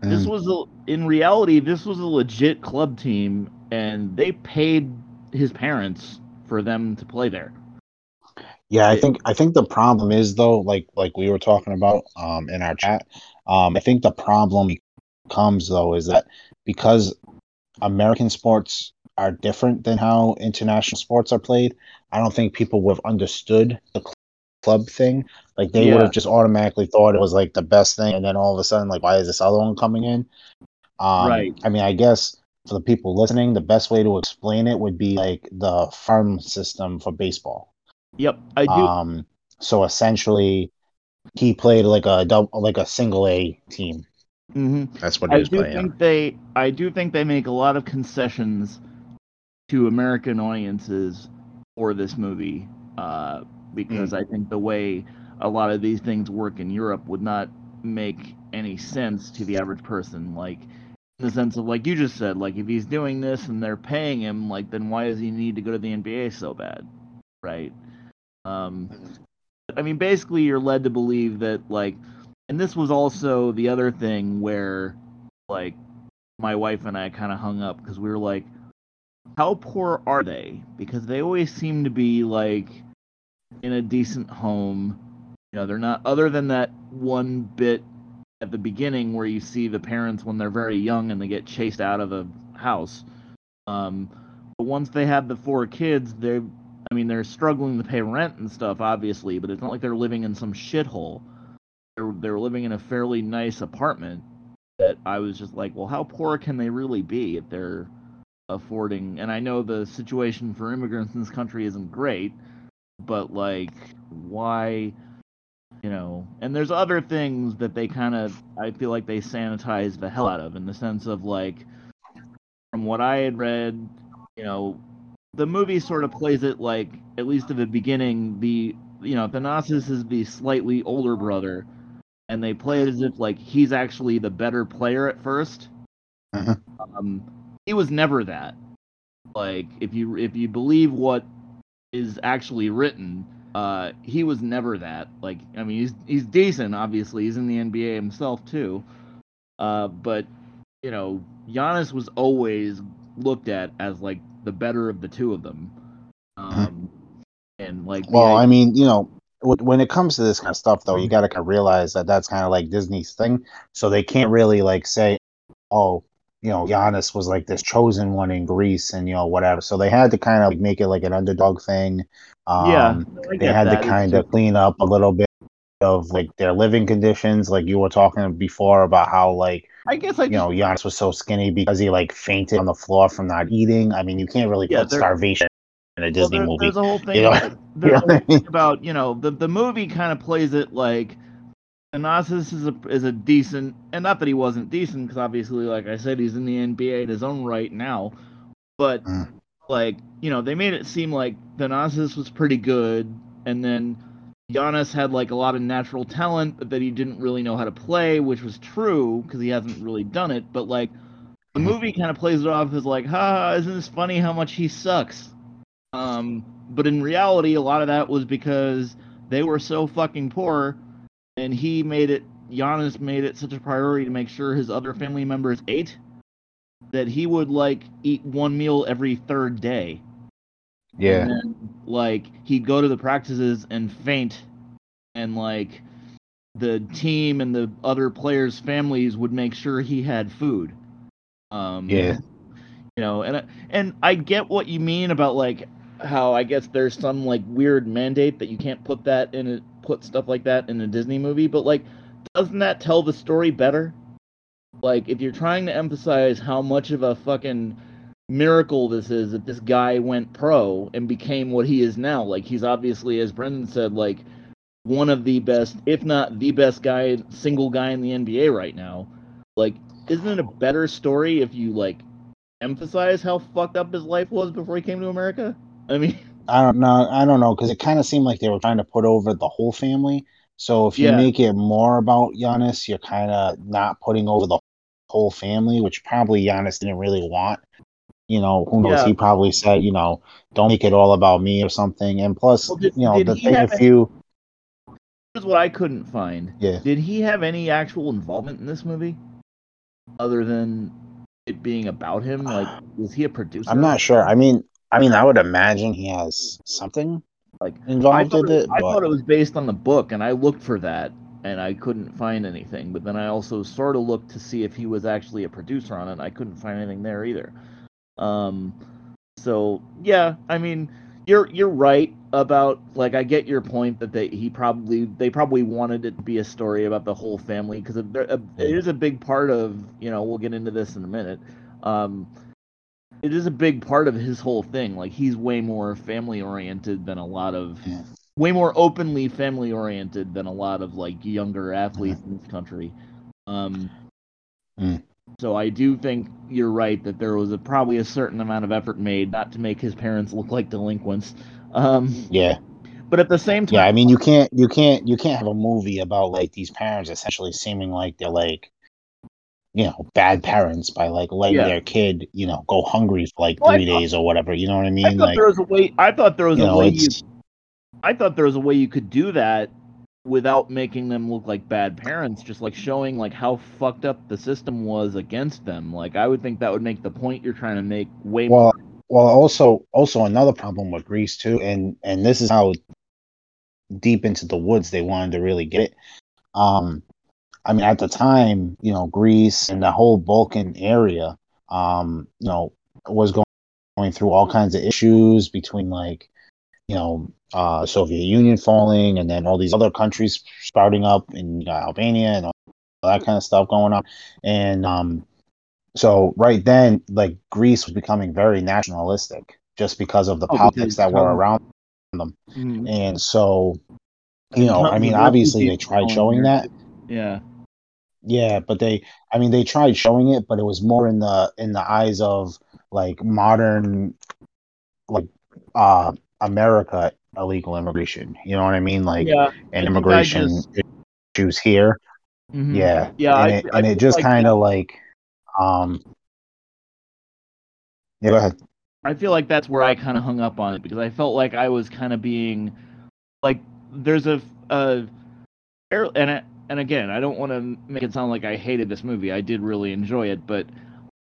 Mm. This was a, in reality, this was a legit club team, and they paid his parents for them to play there. Yeah, I think I think the problem is though, like like we were talking about um, in our chat, um, I think the problem comes though is that because American sports are different than how international sports are played, I don't think people would have understood the club thing. Like they yeah. would have just automatically thought it was like the best thing, and then all of a sudden, like, why is this other one coming in? Um, right. I mean, I guess. For the people listening, the best way to explain it would be like the farm system for baseball. Yep, I do. Um, so essentially, he played like a double, like a single A team. Mm-hmm. That's what he I was do playing. Think they, I do think they make a lot of concessions to American audiences for this movie uh, because mm. I think the way a lot of these things work in Europe would not make any sense to the average person. Like, in the sense of, like you just said, like if he's doing this and they're paying him, like then why does he need to go to the N B A so bad, right? Um, I mean, basically, you're led to believe that, like, and this was also the other thing where, like, my wife and I kind of hung up because we were like, how poor are they? Because they always seem to be, like, in a decent home. You know, they're not, other than that one bit at the beginning where you see the parents when they're very young and they get chased out of a house. Um, but once they have the four kids, they're I mean, they're struggling to pay rent and stuff, obviously, but it's not like they're living in some shithole. They're, they're living in a fairly nice apartment that I was just like, well, how poor can they really be if they're affording? And I know the situation for immigrants in this country isn't great, but, like, why, you know? And there's other things that they kind of, I feel like they sanitize the hell out of, in the sense of, like, from what I had read, you know, the movie sort of plays it like, at least at the beginning, the, you know, Thanasis is the slightly older brother, and they play it as if, like, he's actually the better player at first. Uh-huh. Um, he was never that. Like, if you if you believe what is actually written, uh, he was never that. Like, I mean, he's he's decent, obviously. He's in the N B A himself, too. Uh, but, you know, Giannis was always looked at as, like, the better of the two of them. Um, and like, well, yeah, I mean, you know, when it comes to this kind of stuff, though, you got to kind of realize that that's kind of like Disney's thing. So they can't really like say, oh, you know, Giannis was like this chosen one in Greece and, you know, whatever. So they had to kind of like make it like an underdog thing. Um, yeah, they had that. to kind it's of clean up a little bit of like their living conditions. Like you were talking before about how like, I guess I you know Giannis was so skinny because he like fainted on the floor from not eating. I mean, you can't really yeah, put starvation in a Disney well, there, movie. There's a whole thing, you know? about, there's a whole thing about you know the the movie kind of plays it like Thanasis is a is a decent, and not that he wasn't decent, because obviously, like I said, he's in the N B A in his own right now. But mm. like you know, they made it seem like Thanasis was pretty good, and then Giannis had, like, a lot of natural talent, but that he didn't really know how to play, which was true, because he hasn't really done it, but, like, the movie kind of plays it off as, like, ha, isn't this funny how much he sucks? Um, but in reality, a lot of that was because they were so fucking poor, and he made it, Giannis made it such a priority to make sure his other family members ate, that he would, like, eat one meal every third day. Yeah. And then, like, he'd go to the practices and faint, and, like, the team and the other players' families would make sure he had food. Um, yeah. You know, and, and I get what you mean about, like, how I guess there's some, like, weird mandate that you can't put that in a, put stuff like that in a Disney movie, but, like, doesn't that tell the story better? Like, if you're trying to emphasize how much of a fucking miracle this is that this guy went pro and became what he is now. Like, he's obviously, as Brendan said, like, one of the best, if not the best guy, single guy in the N B A right now. Like, isn't it a better story if you, like, emphasize how fucked up his life was before he came to America? I mean... I don't know, I don't know, because it kind of seemed like they were trying to put over the whole family. So if you yeah. make it more about Giannis, you're kind of not putting over the whole family, which probably Giannis didn't really want. You know, who knows? Yeah. He probably said, you know, don't make it all about me or something. And plus, well, did, you know, the thing if you... Here's what I couldn't find. Yeah. Did he have any actual involvement in this movie? Other than it being about him? Like, was he a producer? I'm not sure. I mean, I mean, I would imagine he has something like involved in it. I but... thought it was based on the book, and I looked for that, and I couldn't find anything. But then I also sort of looked to see if he was actually a producer on it, and I couldn't find anything there either. Um, so yeah, I mean, you're, you're right about, like, I get your point that they, he probably, they probably wanted it to be a story about the whole family. Cause it, it is a big part of, you know, we'll get into this in a minute. Um, it is a big part of his whole thing. Like, he's way more family oriented than a lot of yeah. way more openly family oriented than a lot of, like, younger athletes mm-hmm. in this country. Um, mm. So I do think you're right that there was a, probably a certain amount of effort made not to make his parents look like delinquents. Um, yeah. But at the same time, yeah, I mean, you can't, you can't, you can't have a movie about, like, these parents essentially seeming like they're, like, you know, bad parents by, like, letting yeah. their kid, you know, go hungry for, like, well, three thought, days or whatever. You know what I mean? I thought like, there was a way. I thought there was a know, way. You, I thought there was a way you could do that without making them look like bad parents, just, like, showing, like, how fucked up the system was against them. Like, I would think that would make the point you're trying to make way well, more. Well, also, also another problem with Greece, too, and, and this is how deep into the woods they wanted to really get it. Um, I mean, at the time, you know, Greece and the whole Balkan area, um, you know, was going, going through all kinds of issues between, like, you know, uh, Soviet Union falling, and then all these other countries starting up, and you got Albania and all that kind of stuff going on. And um, so right then, like, Greece was becoming very nationalistic just because of the oh, politics that were around them. Mm-hmm. And so, you know, I mean, obviously they tried showing that. Yeah. Yeah, but they, I mean, they tried showing it, but it was more in the in the eyes of, like, modern, like, uh, America illegal immigration. You know what I mean? Like, yeah. and immigration just... issues here. Mm-hmm. Yeah. Yeah. And I, it, I, and I it just like kind of like, um, yeah, go ahead. I feel like that's where I kind of hung up on it, because I felt like I was kind of being, like, there's a, a and I, and again, I don't want to make it sound like I hated this movie. I did really enjoy it, but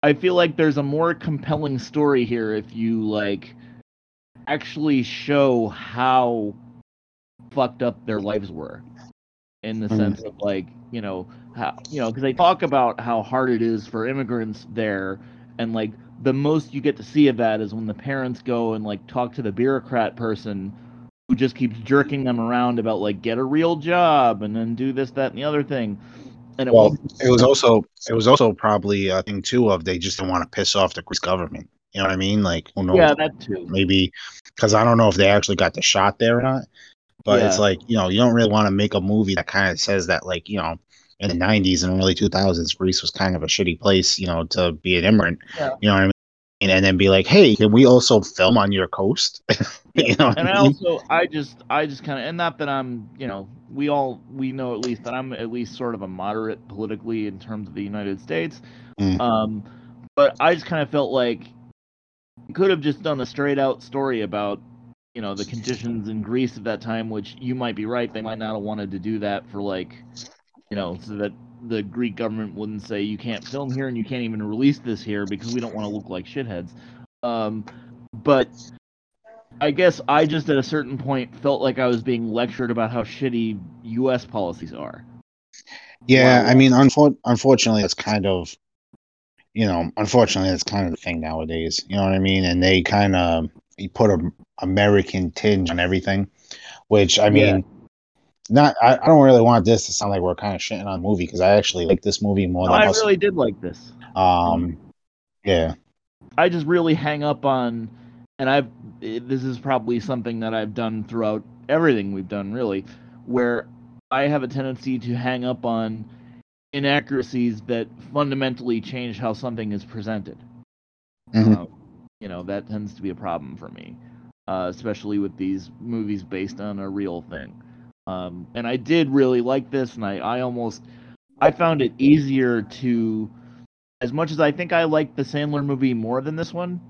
I feel like there's a more compelling story here if you, like, actually show how fucked up their lives were, in the sense of, like, you know, how, you know, because they talk about how hard it is for immigrants there, and, like, the most you get to see of that is when the parents go and, like, talk to the bureaucrat person who just keeps jerking them around about, like, get a real job and then do this, that, and the other thing. And it well, was- it was also it was also probably a thing too of they just didn't want to piss off the Greece government. You know what I mean? Like, who knows? Yeah, that too. Maybe because I don't know if they actually got the shot there or not. But yeah. It's like, you know, you don't really want to make a movie that kind of says that, like, you know, in the nineties and early two thousands, Greece was kind of a shitty place, you know, to be an immigrant. Yeah. You know what I mean? And, and then be like, hey, can we also film on your coast? You know, and I, I mean? also, I just, I just kind of, and not that I'm, you know, we all, we know at least that I'm at least sort of a moderate politically in terms of the United States. Mm. Um, but I just kind of felt like could have just done a straight out story about, you know, the conditions in Greece at that time, which you might be right. They might not have wanted to do that for, like, you know, so that the Greek government wouldn't say you can't film here and you can't even release this here because we don't want to look like shitheads. Um, but I guess I just at a certain point felt like I was being lectured about how shitty U S policies are. Yeah, wow. I mean, unfor- unfortunately, that's kind of, you know, unfortunately, that's kind of the thing nowadays. You know what I mean? And they kind of put an American tinge on everything, which, I mean... Yeah. Not, I, I don't really want this to sound like we're kind of shitting on the movie, because I actually like this movie more no, than I Hustle. really did like this. Um, yeah. I just really hang up on, and I've this is probably something that I've done throughout everything we've done, really, where I have a tendency to hang up on inaccuracies that fundamentally change how something is presented. Mm-hmm. Uh, you know, that tends to be a problem for me, uh, especially with these movies based on a real thing. Um, and I did really like this, and I, I almost, I found it easier to, as much as I think I liked the Sandler movie more than this one,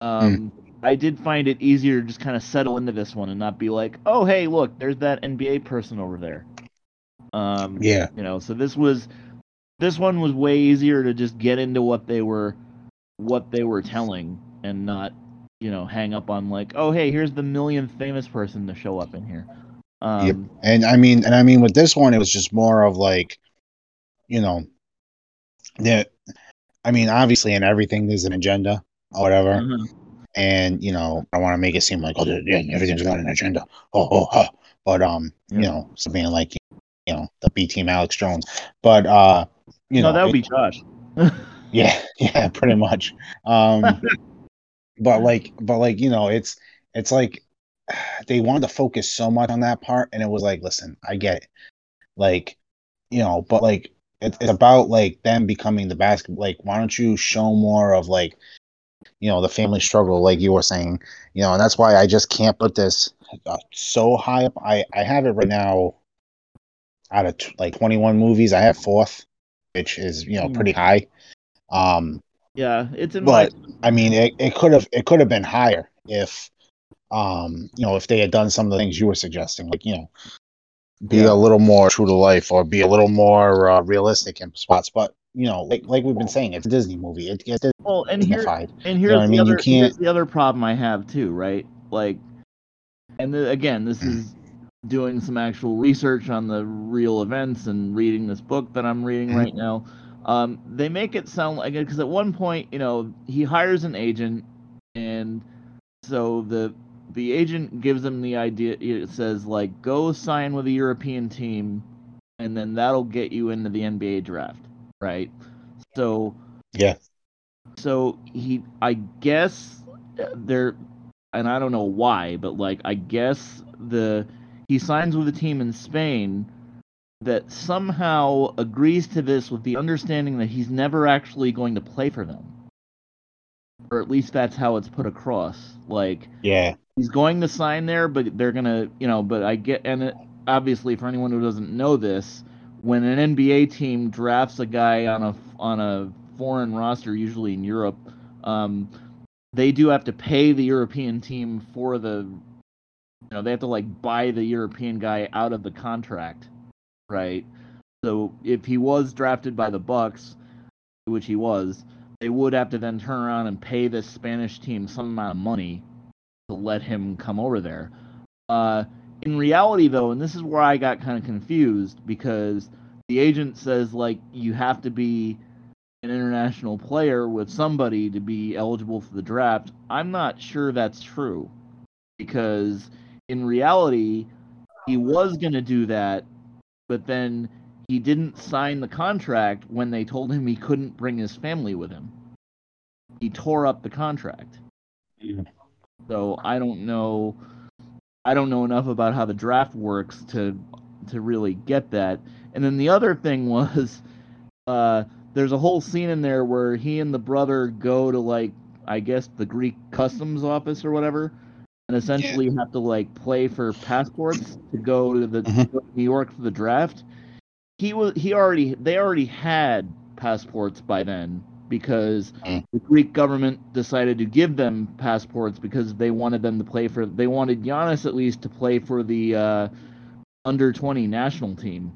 um, mm. I did find it easier to just kind of settle into this one and not be like, oh, hey, look, there's that N B A person over there. Um, yeah. You know, so this was, this one was way easier to just get into what they were, what they were telling, and not, you know, hang up on like, oh, hey, here's the millionth famous person to show up in here. Um, yep. And I mean, and I mean, with this one, it was just more of like, you know, that I mean, obviously, in everything, there's an agenda or whatever, mm-hmm. and you know, I want to make it seem like, oh, yeah, everything's got an agenda. Oh, oh, oh. But um, yeah. you know, something like, you know, the B team, Alex Jones. But uh, you no, know, that would be Josh. yeah, yeah, pretty much. Um, but like, but like, you know, it's it's like. They wanted to focus so much on that part, and it was like, listen, I get it, like, you know, but like it, it's about like them becoming the basketball. Like, why don't you show more of like, you know, the family struggle, like you were saying, you know? And that's why I just can't put this uh, so high up. I, I have it right now. Out of t- like twenty-one movies, I have fourth, which is, you know, pretty high. Um, yeah, it's in but my- I mean, it it could have it could have been higher if. Um, you know, if they had done some of the things you were suggesting, like, you know, be yeah. a little more true to life or be a little more uh, realistic in spots. But, you know, like like we've been saying, it's a Disney movie. It gets well, and dignified. Here, and here's, you know the I mean? other, here's the other problem I have, too, right? Like, and the, again, this is doing some actual research on the real events and reading this book that I'm reading right now. Um, they make it sound like, because at one point, you know, he hires an agent, and so the the agent gives them the idea. It says, like, go sign with a European team, and then that'll get you into the N B A draft, right? So yeah. So he, I guess they're, and I don't know why, but like I guess the he signs with a team in Spain that somehow agrees to this with the understanding that he's never actually going to play for them. Or at least that's how it's put across. Like, yeah, he's going to sign there, but they're gonna, you know. But I get, and it, obviously, for anyone who doesn't know this, when an N B A team drafts a guy on a on a foreign roster, usually in Europe, um, they do have to pay the European team for the, you know, they have to like buy the European guy out of the contract, right? So if he was drafted by the Bucks, which he was, they would have to then turn around and pay this Spanish team some amount of money to let him come over there. Uh, in reality, though, and this is where I got kind of confused, because the agent says, like, you have to be an international player with somebody to be eligible for the draft. I'm not sure that's true, because in reality, he was going to do that, but then he didn't sign the contract when they told him he couldn't bring his family with him. He tore up the contract. Yeah. So I don't know. I don't know enough about how the draft works to to really get that. And then the other thing was, uh, there's a whole scene in there where he and the brother go to, like, I guess the Greek customs office or whatever, and essentially yeah. have to like play for passports to go to the uh-huh. to go to New York for the draft. He was. He already. They already had passports by then, because mm. the Greek government decided to give them passports because they wanted them to play for. They wanted Giannis at least to play for the uh, under twenty national team.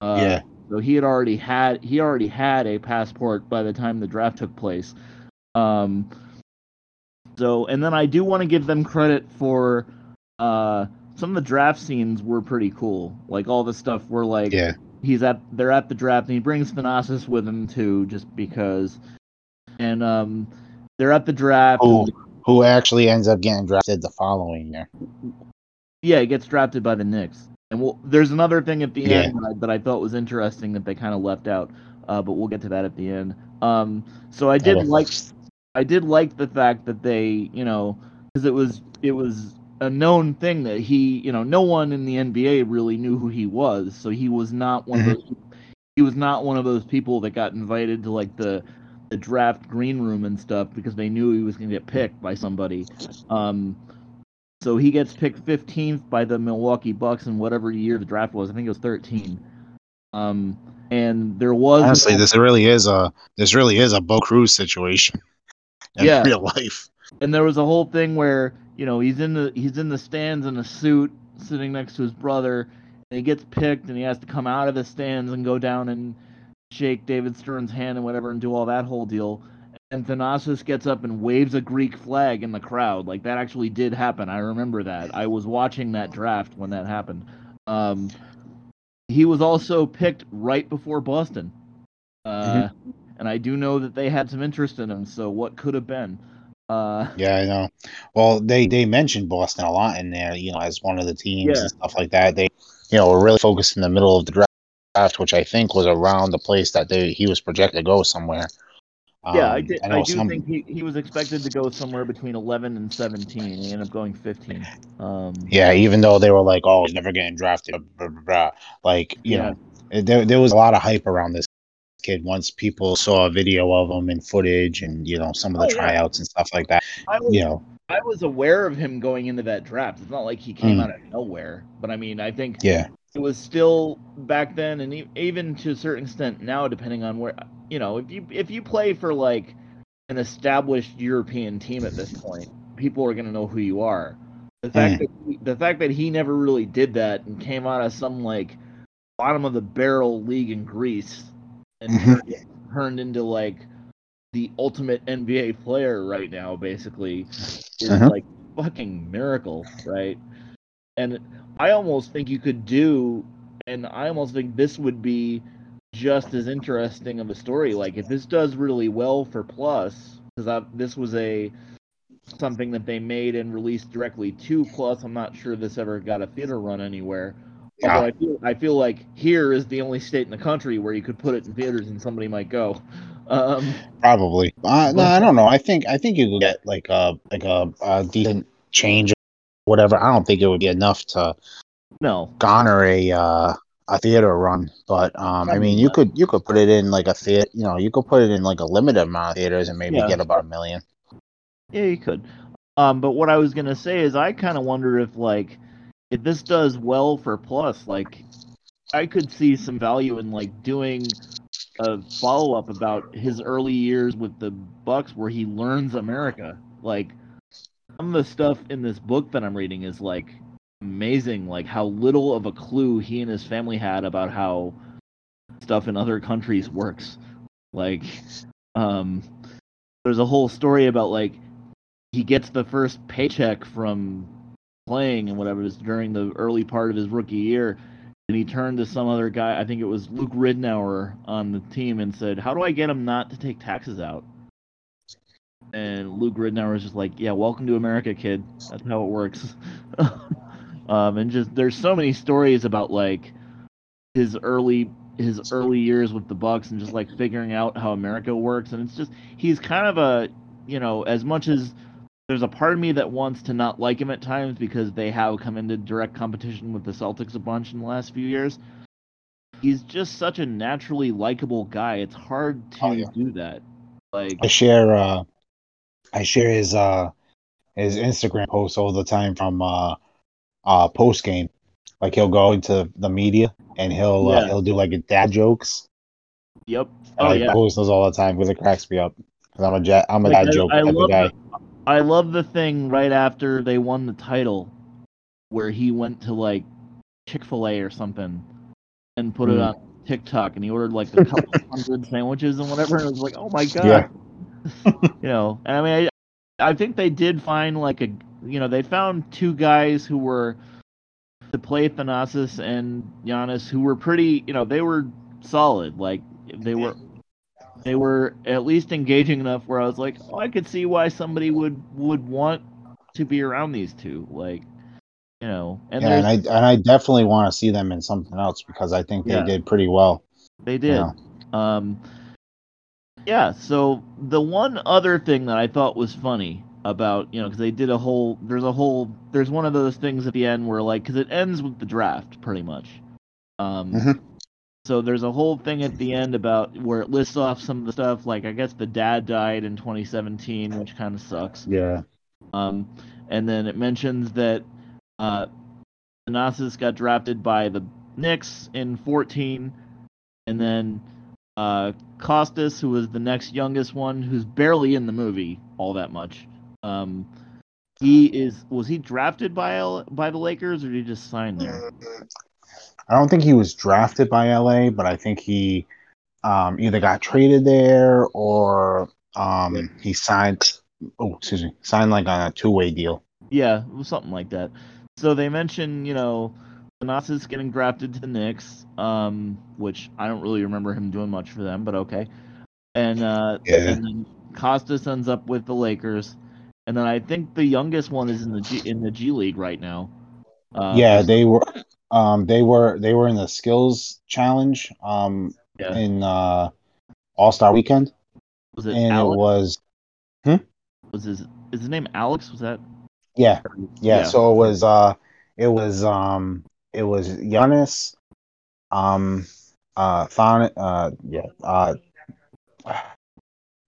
Uh, yeah. So he had already had. He already had a passport by the time the draft took place. Um. So, and then I do want to give them credit for. Uh, some of the draft scenes were pretty cool. Like all the stuff where like. Yeah. He's at they're at the draft, and he brings Thanasis with him too, just because. And um, they're at the draft. Who, who actually ends up getting drafted the following year? Yeah, he gets drafted by the Knicks. And we'll, there's another thing at the yeah. end that I, that I thought was interesting that they kind of left out, uh, but we'll get to that at the end. Um, so I did I like I did like the fact that they, you know, because it was it was. a known thing that he, you know, no one in the N B A really knew who he was, so he was not one of those, he was not one of those people that got invited to like the the draft green room and stuff because they knew he was going to get picked by somebody. Um, so he gets picked fifteenth by the Milwaukee Bucks in whatever year the draft was. I think it was thirteen. Um, and there was honestly, a- this really is a this really is a Bo Cruz situation in yeah. real life. And there was a whole thing where, you know, he's in the he's in the stands in a suit, sitting next to his brother, and he gets picked, and he has to come out of the stands and go down and shake David Stern's hand and whatever, and do all that whole deal. And Thanasis gets up and waves a Greek flag in the crowd. Like, that actually did happen. I remember that. I was watching that draft when that happened. Um, he was also picked right before Boston, uh, mm-hmm. and I do know that they had some interest in him. So what could have been? Uh, yeah, I know. Well, they, they mentioned Boston a lot in there, you know, as one of the teams yeah. and stuff like that. They, you know, were really focused in the middle of the draft, which I think was around the place that they he was projected to go somewhere. Um, yeah, I, did, I, I do some, think he, he was expected to go somewhere between eleven and seventeen. He ended up going fifteen. Um, yeah, even though they were like, oh, he's never getting drafted, blah, blah, blah. Like, you yeah. know, there there was a lot of hype around this kid once people saw a video of him and footage and, you know, some of the oh, yeah. tryouts and stuff like that. I was, you know. I was aware of him going into that draft. It's not like he came mm. out of nowhere. But, I mean, I think yeah. it was still back then and e- even to a certain extent now, depending on where, you know, if you if you play for, like, an established European team at this point, people are going to know who you are. The fact, mm. that, the fact that he never really did that and came out of some, like, bottom-of-the-barrel league in Greece and turned, turned into like the ultimate N B A player right now, basically, is uh-huh. like fucking miracle, right? And I almost think you could do, and I almost think this would be just as interesting of a story. Like if this does really well for Plus, because this was a something that they made and released directly to Plus. I'm not sure this ever got a theater run anywhere. Yeah. Although I feel, I feel like here is the only state in the country where you could put it in theaters and somebody might go. Um, Probably. Uh, no, I don't know. I think I think you could get like a like a, a decent change, or whatever. I don't think it would be enough to no garner a uh, a theater run. But um, I mean, you could you could put it in like a theater. You know, you could put it in like a limited amount of theaters and maybe yeah. get about a million. Yeah, you could. Um, but what I was gonna say is, I kind of wonder if like if this does well for Plus, like I could see some value in like doing a follow-up about his early years with the Bucks where he learns America. Like, some of the stuff in this book that I'm reading is, like, amazing. Like, how little of a clue he and his family had about how stuff in other countries works. Like, um, there's a whole story about, like, he gets the first paycheck from playing and whatever is during the early part of his rookie year. And he turned to some other guy, I think it was Luke Ridnour on the team, and said, how do I get him not to take taxes out? And Luke Ridnour was just like, yeah, welcome to America, kid. That's how it works. um, and just there's so many stories about like his early his early years with the Bucks and just like figuring out how America works. And it's just, he's kind of a, you know, as much as there's a part of me that wants to not like him at times because they have come into direct competition with the Celtics a bunch in the last few years. He's just such a naturally likable guy. It's hard to oh, yeah. do that. Like I share, uh, I share his uh, his Instagram posts all the time from uh, uh, post game. Like he'll go into the media and he'll yeah. uh, he'll do like dad jokes. Yep. Oh I yeah. post those all the time because it cracks me up. Cause I'm a ja- I'm a like, dad I, joke I type of guy. That. I love the thing right after they won the title where he went to, like, Chick-fil-A or something and put mm. it on TikTok, and he ordered, like, a couple hundred sandwiches and whatever, and it was like, oh, my God. Yeah. You know, and I mean, I, I think they did find, like, a, you know, they found two guys who were to play Thanasis and Giannis who were pretty, you know, they were solid. Like, they were... They were at least engaging enough where I was like, oh, I could see why somebody would, would want to be around these two. Like, you know. And, yeah, and, I, and I definitely want to see them in something else because I think they yeah. did pretty well. They did. You know? Um, yeah, so the one other thing that I thought was funny about, you know, because they did a whole, there's a whole, there's one of those things at the end where, like, because it ends with the draft pretty much. Um mm-hmm. So there's a whole thing at the end about where it lists off some of the stuff. Like, I guess the dad died in twenty seventeen, which kind of sucks. Yeah. Um, and then it mentions that uh, Thanasis got drafted by the Knicks in fourteen. And then uh, Costas, who was the next youngest one, who's barely in the movie all that much. Um, he is was he drafted by L- by the Lakers, or did he just sign there? I don't think he was drafted by L A, but I think he um, either got traded there or um, he signed. Oh, excuse me, signed like on a two-way deal. Yeah, it was something like that. So they mention, you know, Thanasis getting drafted to the Knicks, um, which I don't really remember him doing much for them, but okay. And uh, yeah. and then Costas ends up with the Lakers, and then I think the youngest one is in the G, in the G League right now. Uh, yeah, they were. Um, they were they were in the skills challenge um, yeah. in uh, All Star Weekend. Was it? And Alex? It was. Hmm? Was his is his name Alex? Was that? Yeah. yeah, yeah. So it was. Uh, it was. Um, it was Giannis. Um, uh, Thon. Uh, yeah. Uh,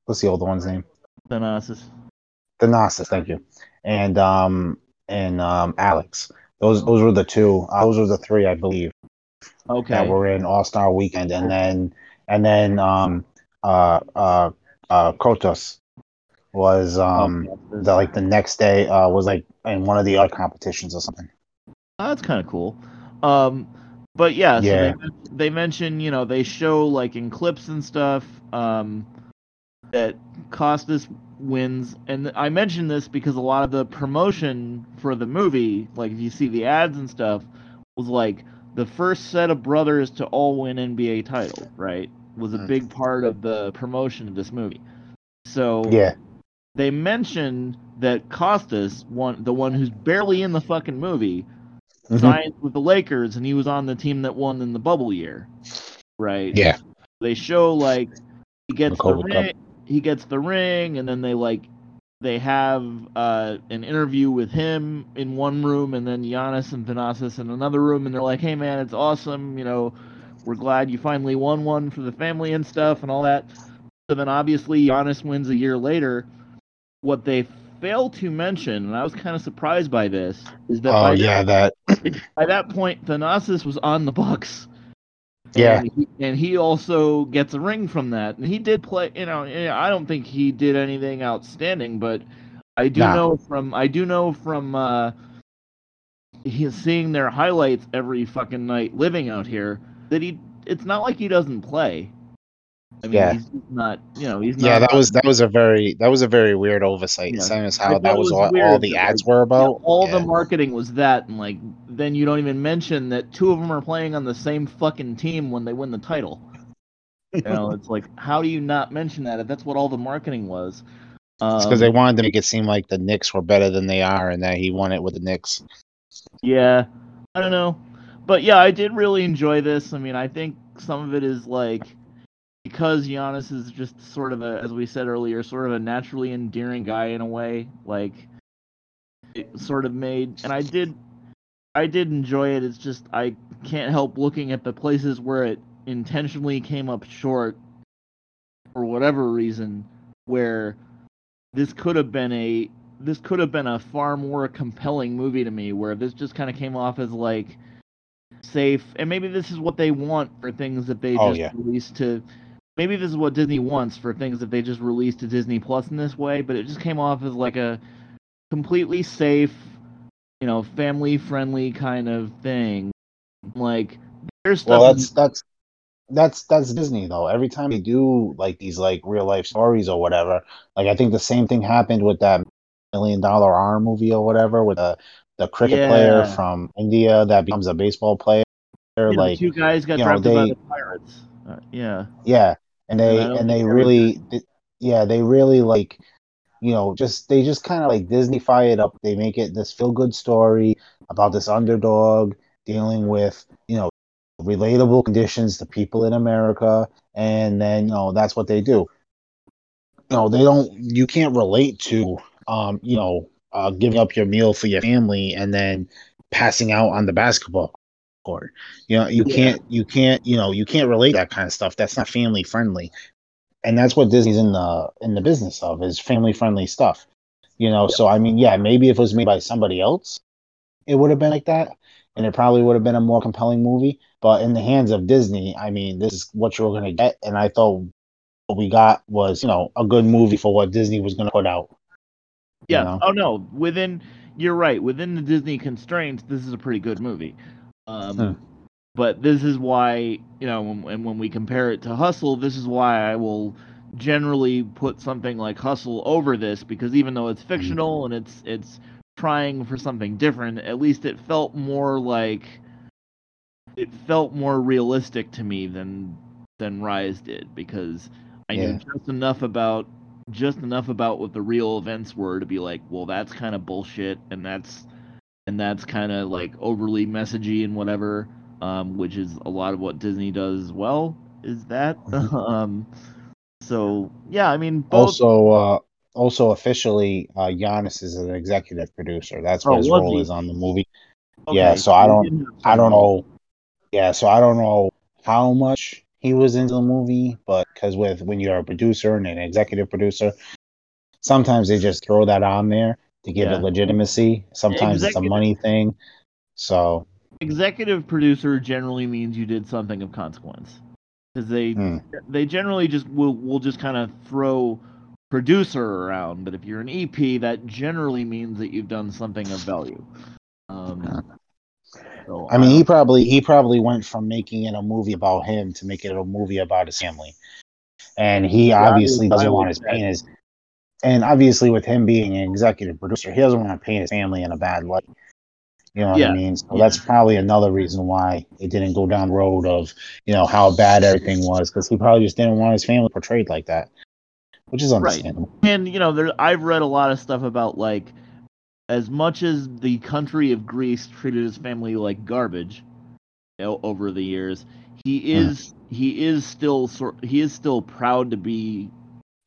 what's the older one's name? Thanasis. Thanasis. Thank you. And um, and um, Alex. Those those were the two. Uh, those were the three, I believe. Okay. That were in All Star Weekend, and then and then um uh uh uh Kotos was um the, like the next day uh was like in one of the art competitions or something. Oh, that's kind of cool. Um, but yeah, so yeah. They, they mention, you know, they show like in clips and stuff um that Costas wins, and I mention this because a lot of the promotion for the movie, like if you see the ads and stuff, was like the first set of brothers to all win N B A titles, right? Was a big part of the promotion of this movie. So yeah, they mentioned that Costas, one, the one who's barely in the fucking movie, mm-hmm. signed with the Lakers, and he was on the team that won in the bubble year, right? Yeah. So they show like he gets the ring, he gets the ring, and then they like they have uh, an interview with him in one room, and then Giannis and Thanasis in another room, and they're like, "Hey man, it's awesome, you know, we're glad you finally won one for the family and stuff and all that." So then obviously Giannis wins a year later. What they fail to mention, and I was kind of surprised by this, is that, oh, by, yeah, that... by that point, Thanasis was on the Bucks. Yeah. And he, and he also gets a ring from that. And he did play, you know, I don't think he did anything outstanding, but I do nah. know from, I do know from uh, he's seeing their highlights every fucking night living out here, that he, it's not like he doesn't play. I mean, yeah. he's not, you know, he's not. Yeah, that was that was a very that was a very weird oversight. Yeah. Same as how that was, was all, all the ads were about. Yeah, all yeah. the marketing was that, and like then you don't even mention that two of them are playing on the same fucking team when they win the title. You know, it's like, how do you not mention that if that's what all the marketing was? Um, it's because they wanted to make it seem like the Knicks were better than they are, and that he won it with the Knicks. Yeah, I don't know, but yeah, I did really enjoy this. I mean, I think some of it is like, because Giannis is just sort of a, as we said earlier, sort of a naturally endearing guy in a way, like it sort of made, and I did, I did enjoy it. It's just, I can't help looking at the places where it intentionally came up short for whatever reason, where this could have been a, this could have been a far more compelling movie to me, where this just kind of came off as like safe, and maybe this is what they want for things that they oh, just yeah. released to. Maybe this is what Disney wants for things that they just released to Disney Plus in this way, but it just came off as like a completely safe, you know, family-friendly kind of thing. Like, there's stuff. Well, that's that's that's that's Disney though. Every time they do like these like real-life stories or whatever, like I think the same thing happened with that Million Dollar Arm movie or whatever with the the cricket yeah. player from India that becomes a baseball player. Yeah, like two guys got drafted by the Pirates. Uh, yeah. Yeah. And they and, and they really, they, yeah, they really like, you know, just they just kind of like Disneyfy it up. They make it this feel-good story about this underdog dealing with, you know, relatable conditions to people in America, and then you know that's what they do. You know, they don't. You can't relate to, um, you know, uh, giving up your meal for your family and then passing out on the basketball court. You know, you can't, you can't, you know, you can't relate to that kind of stuff. That's not family friendly, and that's what Disney's in the in the business of, is family friendly stuff. You know, so I mean, yeah, maybe if it was made by somebody else, it would have been like that, and it probably would have been a more compelling movie. But in the hands of Disney, I mean, this is what you're going to get, and I thought what we got was, you know, a good movie for what Disney was going to put out. Yeah. You know? Oh no, within you're right. Within the Disney constraints, this is a pretty good movie. Um, huh. But this is why, you know, and when, when we compare it to Hustle, this is why I will generally put something like Hustle over this, because even though it's fictional and it's it's trying for something different, at least it felt more like, it felt more realistic to me than than Rise did, because I yeah. knew just enough about just enough about what the real events were to be like, well, that's kind of bullshit, and that's and that's kind of like overly messagey and whatever, um, which is a lot of what Disney does as well, is that. um, so, yeah, I mean, both... Also, uh, also officially, uh, Giannis is an executive producer. That's what oh, his role he? is on the movie. Okay. Yeah, so I don't, I don't know. Yeah, so I don't know how much he was into the movie, but because with when you're a producer and an executive producer, sometimes they just throw that on there to give yeah. it legitimacy. Sometimes executive. It's a money thing. So executive producer generally means you did something of consequence, because they mm. they generally just will will just kind of throw producer around. But if you're an E P, that generally means that you've done something of value. Um, so I mean, I he probably he probably went from making it a movie about him to make it a movie about his family, and he yeah, obviously doesn't want his pain is. And obviously, with him being an executive producer, he doesn't want to paint his family in a bad light. You know what yeah. I mean? So yeah. that's probably another reason why it didn't go down the road of, you know, how bad everything was, because he probably just didn't want his family portrayed like that. which is understandable. Right. And, you know, there, I've read a lot of stuff about, like, as much as the country of Greece treated his family like garbage, you know, over the years, he is mm. he is still he is still proud to be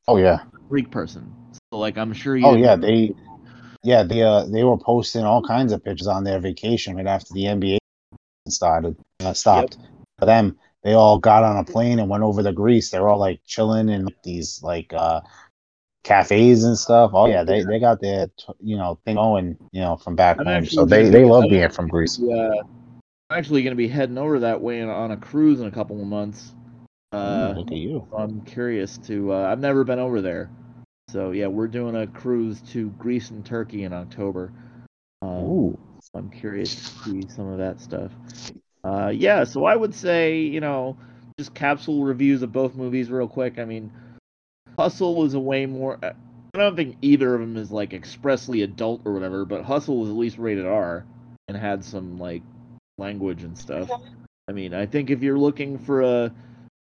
oh yeah a Greek person. So, like, I'm sure you. Oh yeah, they yeah they uh, they were posting all kinds of pictures on their vacation right after the N B A started uh, stopped. Yep. For them, they all got on a plane and went over to Greece. They're all like chilling in these like uh, cafes and stuff. Oh yeah, they they got their you know thing going you know from back I'm home. So they they love being from Greece. Yeah. I'm actually going to be heading over that way on a cruise in a couple of months. Uh, Ooh, look at you. I'm curious to. Uh, I've never been over there, so yeah, we're doing a cruise to Greece and Turkey in October. Um, Ooh, so I'm curious to see some of that stuff. Uh, yeah, so I would say you know just capsule reviews of both movies real quick. I mean, Hustle is a way more. I don't think either of them is like expressly adult or whatever, but Hustle was at least rated R and had some like. Language and stuff. I mean, I think if you're looking for a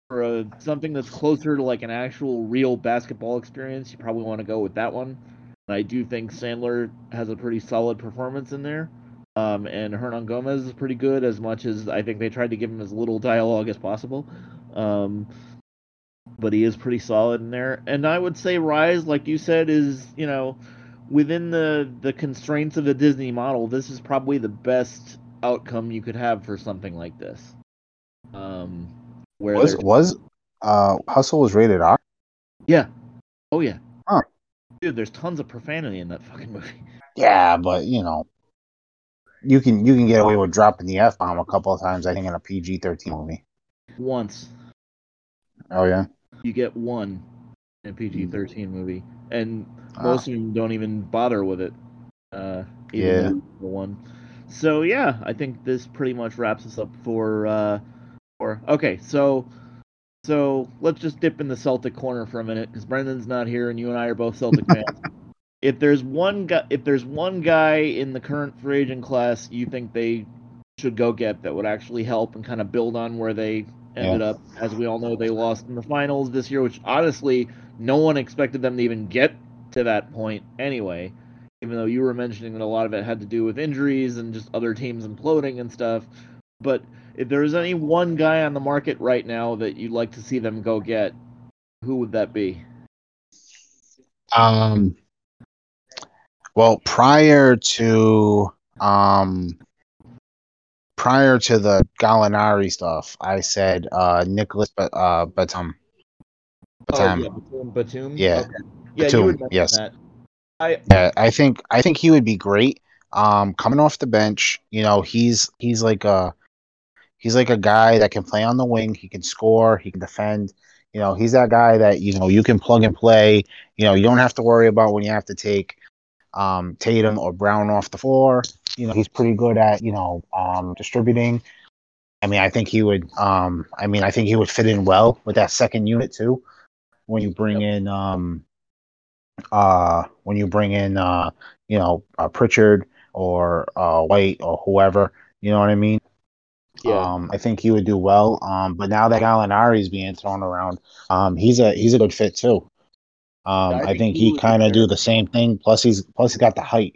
for a something that's closer to like an actual real basketball experience, you probably want to go with that one. And I do think Sandler has a pretty solid performance in there, um, and Hernangomez is pretty good. As much as I think they tried to give him as little dialogue as possible, um, but he is pretty solid in there. And I would say Rise, like you said, is you know within the the constraints of the Disney model, this is probably the best outcome you could have for something like this. Um, where was was uh, Hustle was rated R? Yeah. Oh yeah. Huh. Dude, there's tons of profanity in that fucking movie. Yeah, but you know, you can you can get away with dropping the F bomb a couple of times. I think in a P G thirteen movie. Once. Oh yeah. You get one in a P G thirteen movie, and most ah. of them don't even bother with it. Uh, even yeah. The one. So, yeah, I think this pretty much wraps us up for... Uh, for okay, so so let's just dip in the Celtic corner for a minute, because Brendan's not here, and you and I are both Celtic fans. If there's one guy, if there's one guy in the current free agent class you think they should go get that would actually help and kind of build on where they ended yeah. up, as we all know, they lost in the finals this year, which, honestly, no one expected them to even get to that point anyway. Even though you were mentioning that a lot of it had to do with injuries and just other teams imploding and stuff. But if there was any one guy on the market right now that you'd like to see them go get, who would that be? Um. Well, prior to um, prior to the Gallinari stuff, I said uh, Nicholas but, uh, Batum. Batum. Oh, yeah, Batum. Batum. Yeah. Okay. Yeah, Batum, you would mention yes. that. I, yeah, I think I think he would be great. Um, coming off the bench, you know, he's he's like a he's like a guy that can play on the wing. He can score. He can defend. You know, he's that guy that you know you can plug and play. You know, you don't have to worry about when you have to take um, Tatum or Brown off the floor. You know, he's pretty good at you know um, distributing. I mean, I think he would. Um, I mean, I think he would fit in well with that second unit too. When you bring yep. in. Um, Uh, when you bring in, uh, you know, uh, Pritchard or uh, White or whoever, you know what I mean? Yeah. Um, I think he would do well. Um, but now that Gallinari is being thrown around, um, he's a he's a good fit too. Um, I, I think, think he kind of do the same thing. Plus he's plus he's got the height,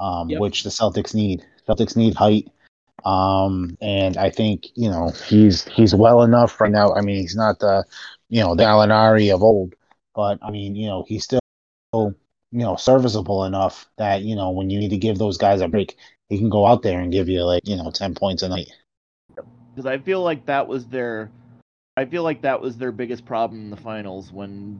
um, yep. which the Celtics need. Celtics need height. Um, and I think you know he's he's well enough right now. I mean, he's not the you know the Gallinari of old, but I mean, you know, he's still. you know, serviceable enough that, you know, when you need to give those guys a break, he can go out there and give you, like, you know, ten points a night. Because I feel like that was their, I feel like that was their biggest problem in the finals. When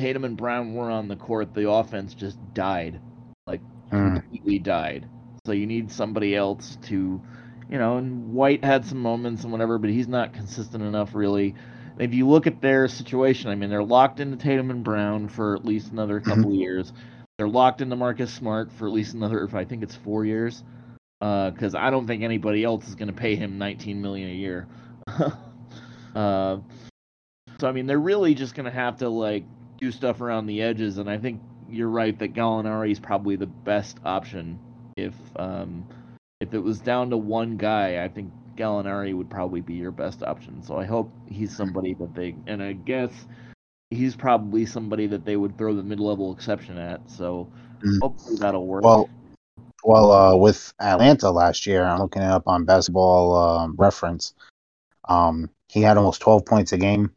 Tatum and Brown were on the court, the offense just died. Like, mm. completely died. So you need somebody else to, you know, and White had some moments and whatever, but he's not consistent enough, really. If you look at their situation, I mean, they're locked into Tatum and Brown for at least another couple mm-hmm. of years. They're locked into Marcus Smart for at least another, I think it's four years, because uh, I don't think anybody else is going to pay him nineteen million dollars a year. uh, so, I mean, they're really just going to have to, like, do stuff around the edges, and I think you're right that Gallinari is probably the best option. If, um, if it was down to one guy, I think Gallinari would probably be your best option. So I hope he's somebody that they... And I guess he's probably somebody that they would throw the mid-level exception at. So mm. hopefully that'll work. Well, well, uh, with Atlanta last year, I'm looking it up on Basketball um, Reference. Um, he had almost twelve points a game.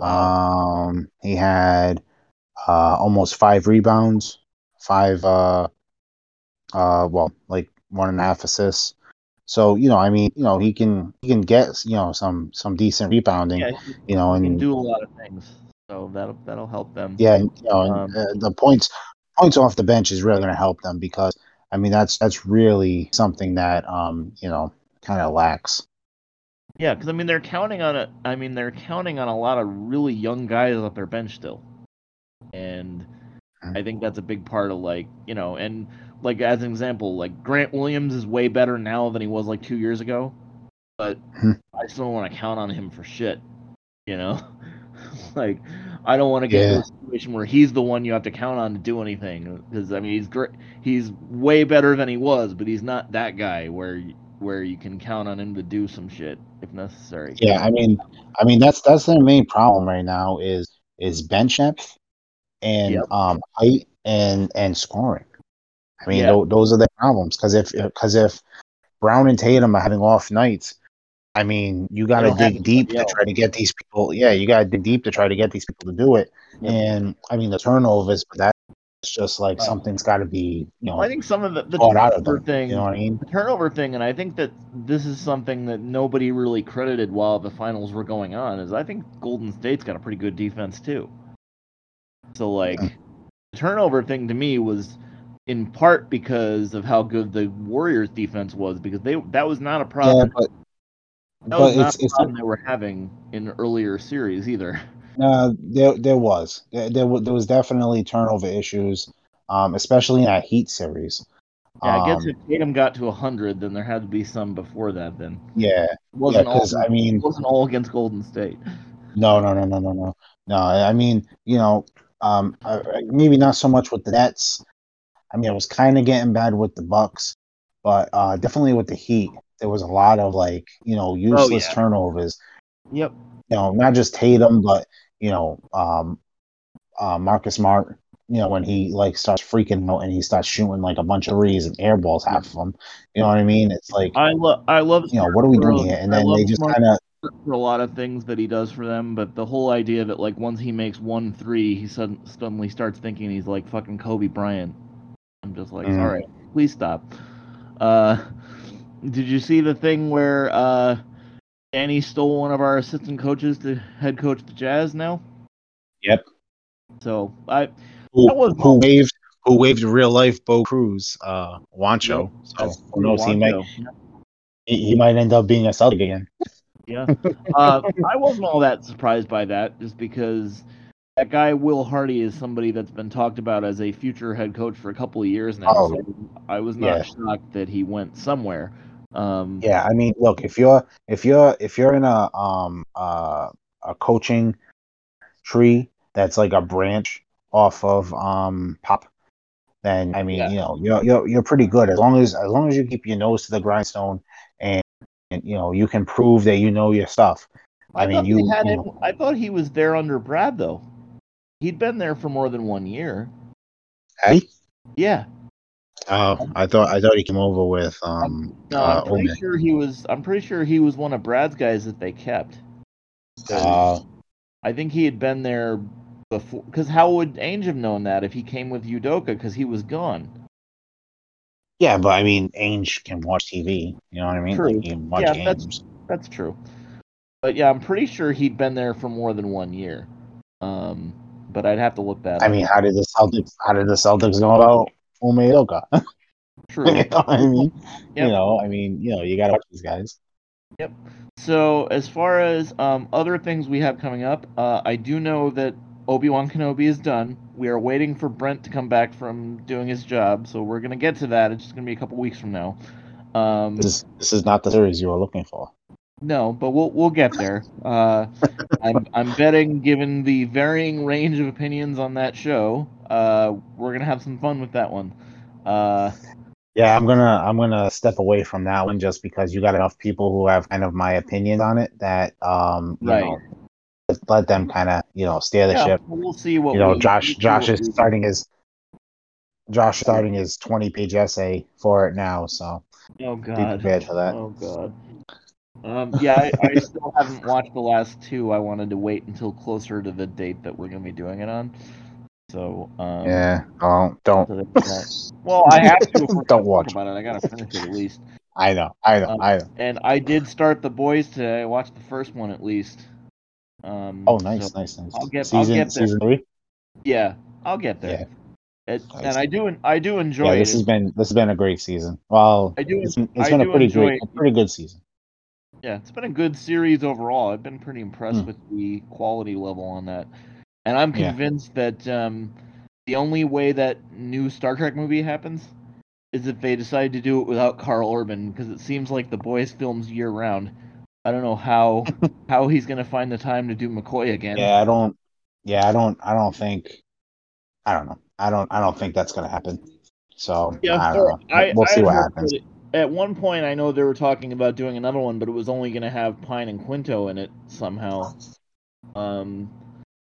Um, he had uh, almost five rebounds, five, uh, uh, well, like one and a half assists. So, you know, I mean, you know, he can he can get, you know, some some decent rebounding, yeah, he, you know, and he can do a lot of things. So that'll that'll help them. Yeah, you know, um, and, uh, the points points off the bench is really going to help them because, I mean, that's that's really something that um you know kind of lacks. Yeah, because I mean they're counting on a I mean they're counting on a lot of really young guys off their bench still, and I think that's a big part of, like, you know, and like as an example, like Grant Williams is way better now than he was like two years ago, but I still don't want to count on him for shit, you know. Like, I don't want to get yeah. to a situation where he's the one you have to count on to do anything, because I mean he's great, he's way better than he was, but he's not that guy where where you can count on him to do some shit if necessary. Yeah, I mean, I mean that's that's the main problem right now is is bench depth and yep. um height and and scoring. I mean, yeah. th- those are the problems because if because if Brown and Tatum are having off nights. I mean, you got to dig deep to try to get these people. Yeah, you got to dig deep to try to get these people to do it. Yeah. And I mean, the turnovers, but that's just like right. something's got to be, you know. I think some of the, the turnover of them, thing, you know what I mean? The turnover thing, and I think that this is something that nobody really credited while the finals were going on. Is I think Golden State's got a pretty good defense too. So like, yeah. the turnover thing to me was in part because of how good the Warriors' defense was, because they that was not a problem. Yeah, but- That but was not it's, the problem it's, they were having in earlier series either. No, uh, there there was. There, there was definitely turnover issues, um, especially in that Heat series. Yeah, um, I guess if Tatum got to one hundred, then there had to be some before that then. Yeah. It wasn't, yeah, all, I mean, it wasn't all against Golden State. No, no, no, no, no, no. No, I mean, you know, um, maybe not so much with the Nets. I mean, it was kind of getting bad with the Bucks, but uh, definitely with the Heat. There was a lot of, like, you know, useless oh, yeah. turnovers. Yep. You know, not just Tatum, but, you know, um, uh, Marcus Smart, you know, when he, like, starts freaking out and he starts shooting, like, a bunch of threes and air balls half of them. You know what I mean? It's like, I, lo- I love you know, what are we doing here? And then they just kind of... for a lot of things that he does for them, but the whole idea that, like, once he makes one three, he sudden- suddenly starts thinking he's, like, fucking Kobe Bryant. I'm just like, mm. all right, please stop. Uh... Did you see the thing where uh, Danny stole one of our assistant coaches to head coach the Jazz now? Yep. So I who, that was who waved who waved real life Bo Cruz, uh, Juancho. Yep. So who knows? Juancho. He might he, he might end up being a Celtic again. Yeah, uh, I wasn't all that surprised by that, just because that guy Will Hardy is somebody that's been talked about as a future head coach for a couple of years now. Oh, so I was not yeah. shocked that he went somewhere. Um, yeah, I mean, look, if you're if you're if you're in a um uh, a coaching tree that's like a branch off of um Pop, then I mean, yeah. you know, you're you're you're pretty good as long as as long as you keep your nose to the grindstone and, and you know you can prove that you know your stuff. I, I mean, you. Had you know, him, I thought he was there under Brad though. He'd been there for more than one year. Hey. Yeah. Oh, I thought I thought he came over with. Um, no, I'm uh, pretty Omen. sure he was. I'm pretty sure he was one of Brad's guys that they kept. Uh, I think he had been there before. Because how would Ainge have known that if he came with Udoka? Because he was gone. Yeah, but I mean, Ainge can watch T V. You know what I mean? True. Like, he can watch yeah, games. That's, that's true. But yeah, I'm pretty sure he'd been there for more than one year. Um, but I'd have to look that. I up. mean, how did the Celtics? How did the Celtics go about? True. you know, I mean, yep. you know, I mean, you know, you gotta watch these guys. Yep. So, as far as um, other things we have coming up, uh, I do know that Obi-Wan Kenobi is done. We are waiting for Brent to come back from doing his job, so we're gonna get to that. It's just gonna be a couple weeks from now. Um, this is, this is not the series you were looking for. No, but we'll we'll get there. Uh, I'm I'm betting, given the varying range of opinions on that show, uh, we're gonna have some fun with that one. Uh, yeah, I'm gonna I'm gonna step away from that one just because you got enough people who have kind of my opinion on it that um, you right. know, let them kind of you know, steer the yeah, ship. We'll see what you know. We, Josh, we Josh is starting his. Josh starting his twenty-page essay for it now, so oh god, be prepared for that. Oh god. Um, yeah, I, I still haven't watched the last two. I wanted to wait until closer to the date that we're gonna be doing it on. So um, yeah, oh, don't. Well, I have to. Don't talk watch about it. I gotta finish it at least. I know, I know, um, I know. And I did start The Boys today. I watched the first one at least. Um, oh, nice, so nice, nice. I'll get, season, I'll get there. Season three? Yeah, I'll get there. Yeah. It, nice. And I do, I do enjoy. Yeah, this it. has been this has been a great season. Well, I do, it's, it's I been do a pretty great, a pretty good season. Yeah, it's been a good series overall. I've been pretty impressed mm. with the quality level on that, and I'm convinced yeah. that um, the only way that new Star Trek movie happens is if they decide to do it without Carl Urban, because it seems like The Boys films year-round. I don't know how how he's going to find the time to do McCoy again. Yeah, I don't. Yeah, I don't. I don't think. I don't know. I don't. I don't think that's going to happen. So yeah, I don't know. I, we'll I, see I what happens. It, at one point, I know they were talking about doing another one, but it was only going to have Pine and Quinto in it somehow. Um,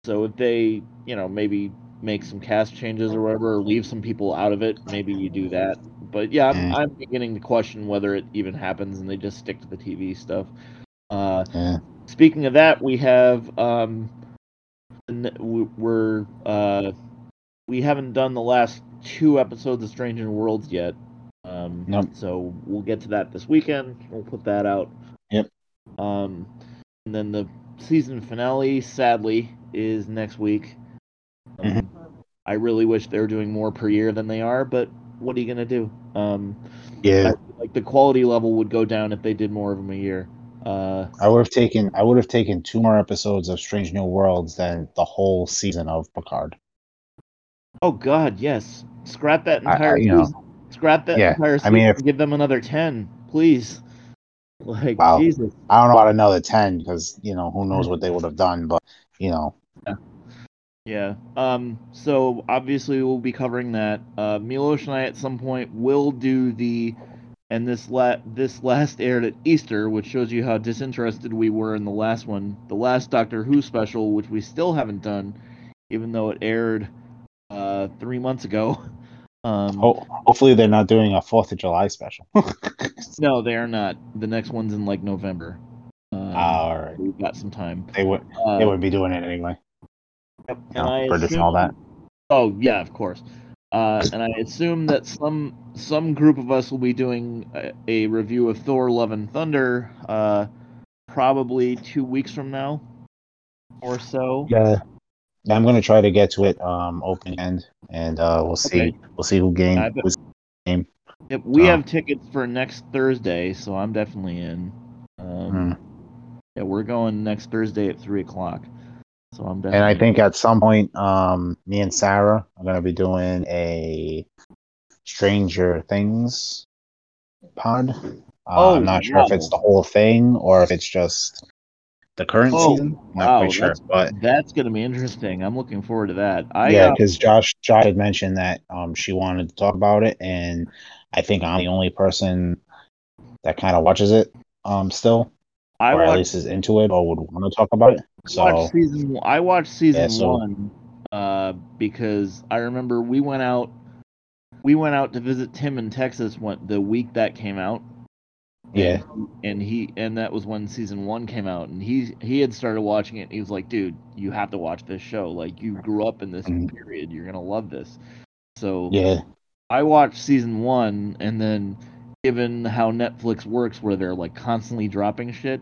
so if they, you know, maybe make some cast changes or whatever, or leave some people out of it, maybe you do that. But yeah, I'm, mm. I'm beginning to question whether it even happens and they just stick to the T V stuff. Uh, yeah. Speaking of that, we have um, we're uh, we haven't done the last two episodes of Strange New Worlds yet. Um, nope. So we'll get to that this weekend. We'll put that out. Yep. Um, and then the season finale, sadly, is next week. Um, mm-hmm. I really wish they were doing more per year than they are, but what are you gonna do? Um, yeah, I, like the quality level would go down if they did more of them a year. Uh, I would have taken I would have taken two more episodes of Strange New Worlds than the whole season of Picard. Oh God, yes! Scrap that entire I, I, you season. Know, Scrap that yeah. entire season. I mean, if, give them another ten, please. Like well, Jesus, I don't know about another ten because you know who knows what they would have done, but you know. Yeah. Yeah, um, so obviously we'll be covering that. Uh, Milos and I at some point will do the, and this la- this last aired at Easter, which shows you how disinterested we were in the last one, the last Doctor Who special, which we still haven't done, even though it aired uh, three months ago. Um, oh, hopefully they're not doing a fourth of July special. No, they are not. The next one's in, like, November. Um, All right. We've got some time. They would, uh, they would be doing it anyway. Yep. And I assume, all that. Oh yeah, of course. Uh, and I assume that some some group of us will be doing a, a review of Thor: Love and Thunder, uh, probably two weeks from now, or so. Yeah, I'm gonna try to get to it um, open end, and uh, we'll see. Okay. We'll see who game. Yeah, who's game. Yep, we um, have tickets for next Thursday, so I'm definitely in. Um, hmm. Yeah, we're going next Thursday at three o'clock. So I'm and I think at some point, um, me and Sarah are going to be doing a Stranger Things pod. Uh, oh, I'm not sure wow. if it's the whole thing or if it's just the current oh, season. I'm not wow, quite sure. That's, but that's going to be interesting. I'm looking forward to that. I, yeah, because uh, Josh, Josh had mentioned that um, she wanted to talk about it, and I think I'm the only person that kind of watches it um, still. I or watched, at least is into it or would want to talk about it. So I watched season, I watched season yeah, so. one uh, because I remember we went out we went out to visit Tim in Texas when, the week that came out. Yeah. And, and he and that was when season one came out, and he he had started watching it, and he was like, dude, you have to watch this show. Like, you grew up in this mm-hmm. period. You're gonna love this. So yeah. I watched season one, and then given how Netflix works, where they're like constantly dropping shit,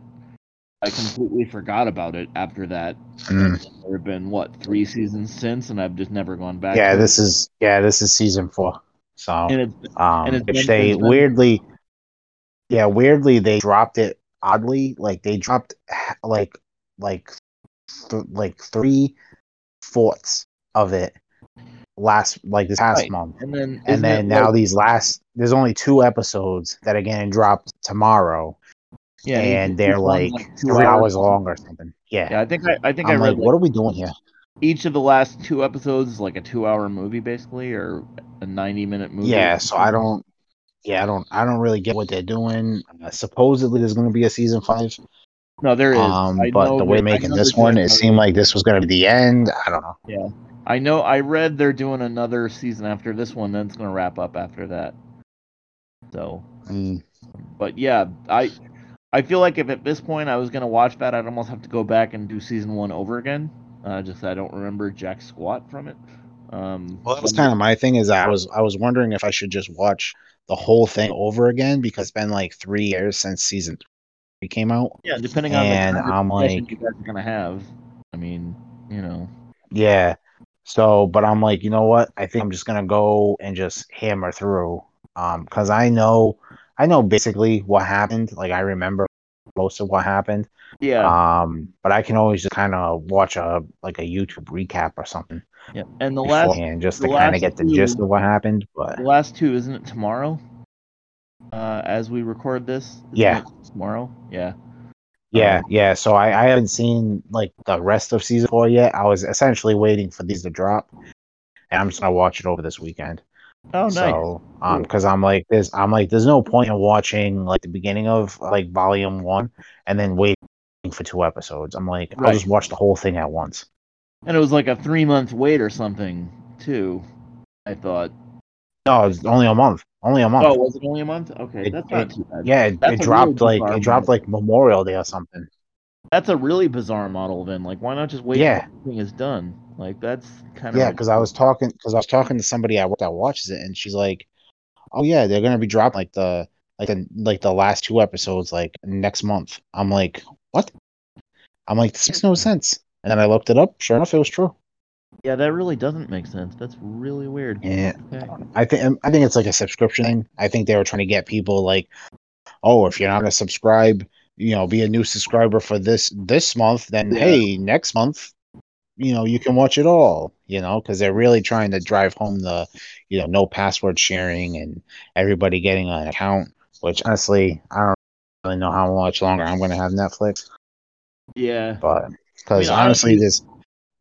I completely forgot about it after that. Mm. There have been what three seasons since, and I've just never gone back. Yeah, to this it. is yeah, this is season four. So, and it's, um, and it's which they weirdly, yeah, weirdly they dropped it oddly. Like they dropped like like th- like three fourths of it last like this past right. month, and then and then now like, these last there's only two episodes that are getting dropped tomorrow, yeah, and they're like, like three hours, hours long or something. Yeah, yeah I think I, I think I'm I read. Like, like, what are we doing here? Each of the last two episodes is like a two-hour movie, basically, or a ninety-minute movie. Yeah, so I don't. Yeah, I don't. I don't really get what they're doing. Uh, supposedly, there's going to be a season five. No, there is. Um, but the way making this one, it seemed like this was going to be the end. I don't know. Yeah. I know. I read they're doing another season after this one. Then it's going to wrap up after that. So, mm. but yeah, I I feel like if at this point I was going to watch that, I'd almost have to go back and do season one over again. Uh, just I don't remember jack squat from it. Um, well, that was kind of my thing. Is I was I was wondering if I should just watch the whole thing over again because it's been like three years since season three came out. Yeah, depending on and the I'm like, you guys are gonna have. I mean, you know. Yeah. So, but I'm like, you know what? I think I'm just gonna go and just hammer through, um, because I know, I know basically what happened. Like I remember most of what happened. Yeah. Um, but I can always just kind of watch a like a YouTube recap or something. Yeah. And the last just to kind of get the two, gist of what happened. But the last two, isn't it tomorrow? Uh, as we record this. Yeah. Tomorrow. Yeah. Yeah, yeah. So I, I haven't seen like the rest of season four yet. I was essentially waiting for these to drop, and I'm just gonna watch it over this weekend. Oh, nice. So, um, because I'm like this, I'm like, there's no point in watching like the beginning of like volume one and then waiting for two episodes. I'm like, right. I'll just watch the whole thing at once. And it was like a three month wait or something too. I thought. No, it's only a month. Only a month. Oh, was it only a month? Okay, it, that's not it, too bad. Yeah, it, it dropped really like it dropped like Memorial Day or something. That's a really bizarre model. Then, like, why not just wait yeah. until everything is done? Like, that's kind of yeah. Because I was talking, because I was talking to somebody at work that watches it, and she's like, "Oh yeah, they're gonna be dropping like the like the like the last two episodes like next month." I'm like, "What?" I'm like, "This makes no sense." And then I looked it up. Sure enough, it was true. Yeah, that really doesn't make sense. That's really weird. Yeah, okay. I think I think it's like a subscription thing. I think they were trying to get people like, oh, if you're not gonna subscribe, you know, be a new subscriber for this this month, then yeah. hey, next month, you know, you can watch it all. You know, because they're really trying to drive home the, you know, no password sharing and everybody getting an account. Which honestly, I don't really know how much longer I'm gonna have Netflix. Yeah, but because I mean, honestly, this.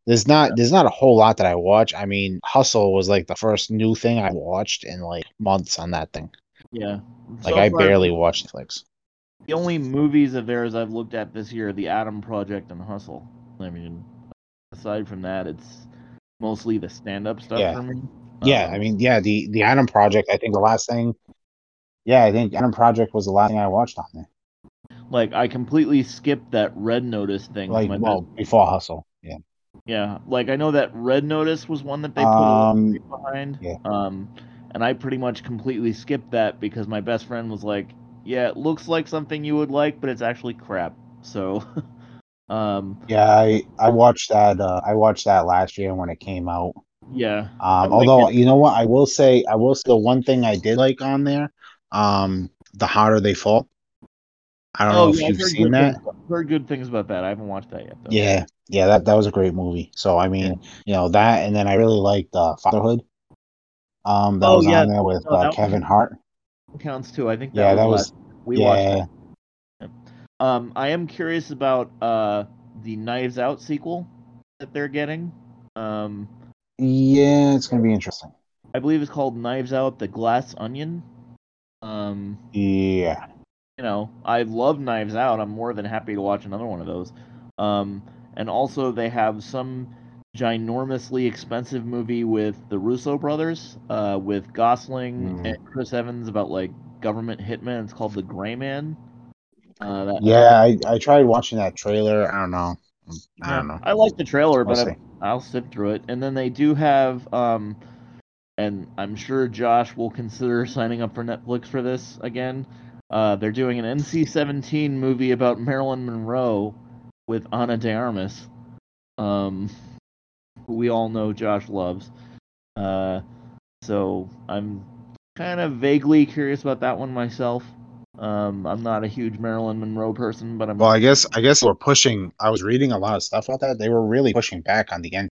There's not there's not a whole lot that I watch. I mean, Hustle was like the first new thing I watched in like months on that thing. Yeah. Like so I far, barely watched Netflix. The only movies of theirs I've looked at this year are The Adam Project and Hustle. I mean, aside from that, it's mostly the stand-up stuff yeah. for me. Yeah, um, I mean, yeah, the, the Adam Project, I think the last thing... Yeah, I think Adam Project was the last thing I watched on there. Like, I completely skipped that Red Notice thing. Like, well, best. Before Hustle, yeah. Yeah, like I know that Red Notice was one that they put um, behind, yeah. um, and I pretty much completely skipped that because my best friend was like, "Yeah, it looks like something you would like, but it's actually crap." So, um, yeah, I, I watched that. Uh, I watched that last year when it came out. Yeah. Um, although you know what, I will say, I will say the one thing I did like on there, um, The Harder They Fall. I don't oh, know if yeah, you've seen that. Things, I've heard good things about that. I haven't watched that yet, though. Yeah, yeah, that, that was a great movie. So, I mean, yeah. you know, that, and then I really liked uh, Fatherhood. Um, That oh, was yeah. on there with no, uh, Kevin was, Hart. Counts, too. I think that yeah, was... that was we yeah. watched that. Um, I am curious about uh the Knives Out sequel that they're getting. Um, Yeah, it's going to be interesting. I believe it's called Knives Out, The Glass Onion. Um. Yeah. You know, I love Knives Out. I'm more than happy to watch another one of those. Um, and also, they have some ginormously expensive movie with the Russo brothers, uh, with Gosling mm. and Chris Evans about like government hitmen. It's called The Gray Man. Uh, that- yeah, I, I tried watching that trailer. I don't know. I yeah, don't know. I like the trailer, we'll but I, I'll sit through it. And then they do have, um, and I'm sure Josh will consider signing up for Netflix for this again. Uh, they're doing an N C seventeen movie about Marilyn Monroe with Ana de Armas, um, who we all know Josh loves. Uh, so I'm kind of vaguely curious about that one myself. Um, I'm not a huge Marilyn Monroe person, but I'm. Well, I guess I guess we're pushing. I was reading a lot of stuff about that. They were really pushing back on the N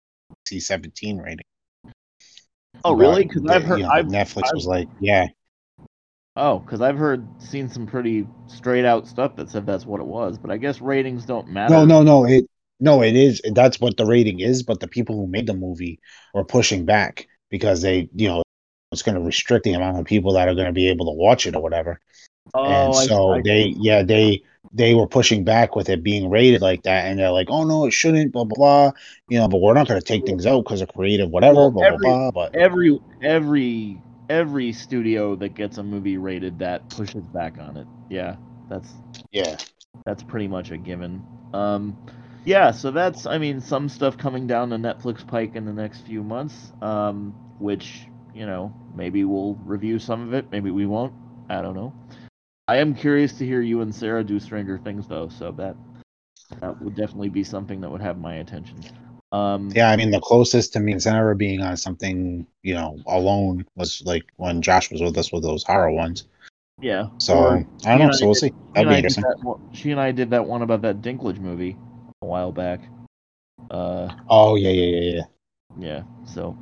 C seventeen rating. Oh, really? Because I've heard you know, I've, Netflix I've, was like, yeah. Oh, because I've heard, seen some pretty straight-out stuff that said that's what it was, but I guess ratings don't matter. No, no, no, it, no, it is. That's what the rating is, but the people who made the movie were pushing back because they, you know, it's going to restrict the amount of people that are going to be able to watch it or whatever. Oh, and so I, I, they, yeah, they they were pushing back with it being rated like that, and they're like, "Oh no, it shouldn't." Blah blah blah. You know, but we're not going to take things out because of creative whatever. Blah, every, blah blah. But every every every studio that gets a movie rated that pushes back on it. Yeah, that's yeah, that's pretty much a given. Um, yeah, so that's I mean, some stuff coming down the Netflix pike in the next few months. Um, which you know, maybe we'll review some of it. Maybe we won't. I don't know. I am curious to hear you and Sarah do Stranger Things, though, so that that would definitely be something that would have my attention. Um, yeah, I mean, the closest to me and Sarah being on something, you know, alone was like when Josh was with us with those horror ones. Yeah. So, or, I don't know, so we'll did, see. That'd be interesting. That, she and I did that one about that Dinklage movie a while back. Uh, oh, yeah, yeah, yeah, yeah. Yeah, so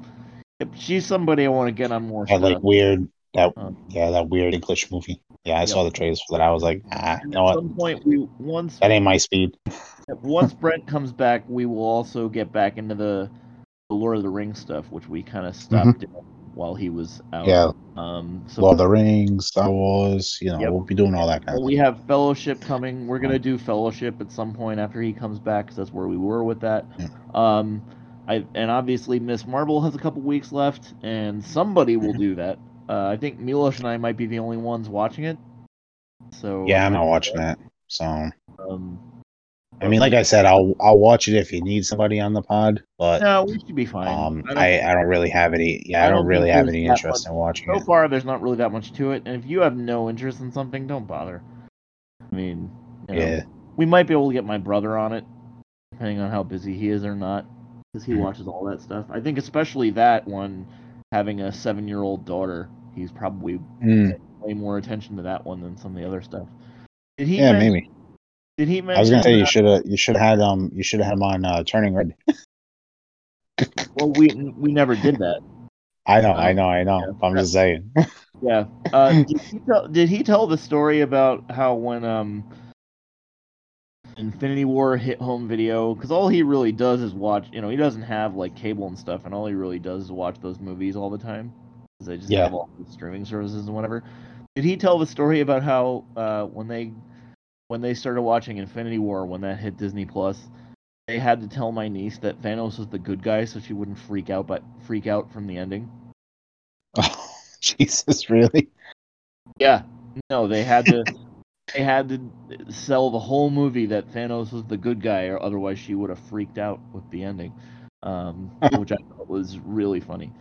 she's somebody I want to get on more stuff. Like weird... That, um, yeah, that weird English movie. Yeah, I yep. saw the trailers for that. I was like, ah, you know what? At some point, we, once, that ain't my speed. Once Brent comes back, we will also get back into the, the Lord of the Rings stuff, which we kind of stopped mm-hmm. doing while he was out. Yeah, um, so Lord of the Rings, Star Wars, you know, yep. we'll be doing all that kind well, of we thing. We have Fellowship coming. We're going to do Fellowship at some point after he comes back, because that's where we were with that. Yeah. Um, I And obviously, Miss Marvel has a couple weeks left, and somebody will mm-hmm. do that. Uh, I think Milos and I might be the only ones watching it. So yeah, I'm not watching that. So um, I mean, like I said, I'll I'll watch it if you need somebody on the pod. But no, we should be fine. Um, I don't, I, I don't really have any. Yeah, I don't, I don't really have any interest much, in watching so it. So far, there's not really that much to it. And if you have no interest in something, don't bother. I mean, you know, yeah, we might be able to get my brother on it, depending on how busy he is or not, because he watches all that stuff. I think especially that one. Having a seven-year-old daughter, he's probably mm. way more attention to that one than some of the other stuff. Did he? Yeah, mention, maybe. Did he? Mention I was gonna say that? you should have you should have had um you should have had him on uh, Turning Red. Well, we we never did that. I know, um, I know, I know. Yeah, I'm yeah. just saying. Yeah. Uh, did he tell, did he tell the story about how when um Infinity War hit home video, because all he really does is watch, you know, he doesn't have like cable and stuff, and all he really does is watch those movies all the time, because they just yeah. have all the streaming services and whatever. Did he tell the story about how uh, when they when they started watching Infinity War, when that hit Disney Plus, they had to tell my niece that Thanos was the good guy so she wouldn't freak out, but freak out from the ending? Oh, Jesus, really? Yeah. No, they had to... They had to sell the whole movie that Thanos was the good guy, or otherwise she would have freaked out with the ending, um, which I thought was really funny.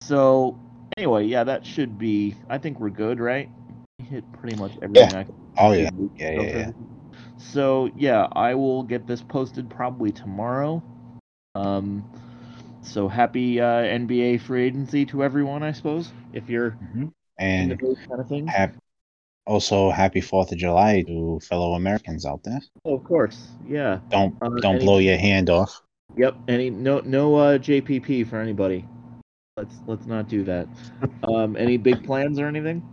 So, anyway, yeah, that should be... I think we're good, right? We hit pretty much everything. Yeah. I could oh, yeah. Yeah, yeah, yeah. So, yeah, I will get this posted probably tomorrow. Um, so, happy uh, N B A free agency to everyone, I suppose, if you're mm-hmm. and into those kind of things. Happy- Also, happy Fourth of July to fellow Americans out there. Oh, of course, yeah. Don't uh, don't any, blow your hand off. Yep. Any no no uh, J P P for anybody. Let's let's not do that. Um, any big plans or anything?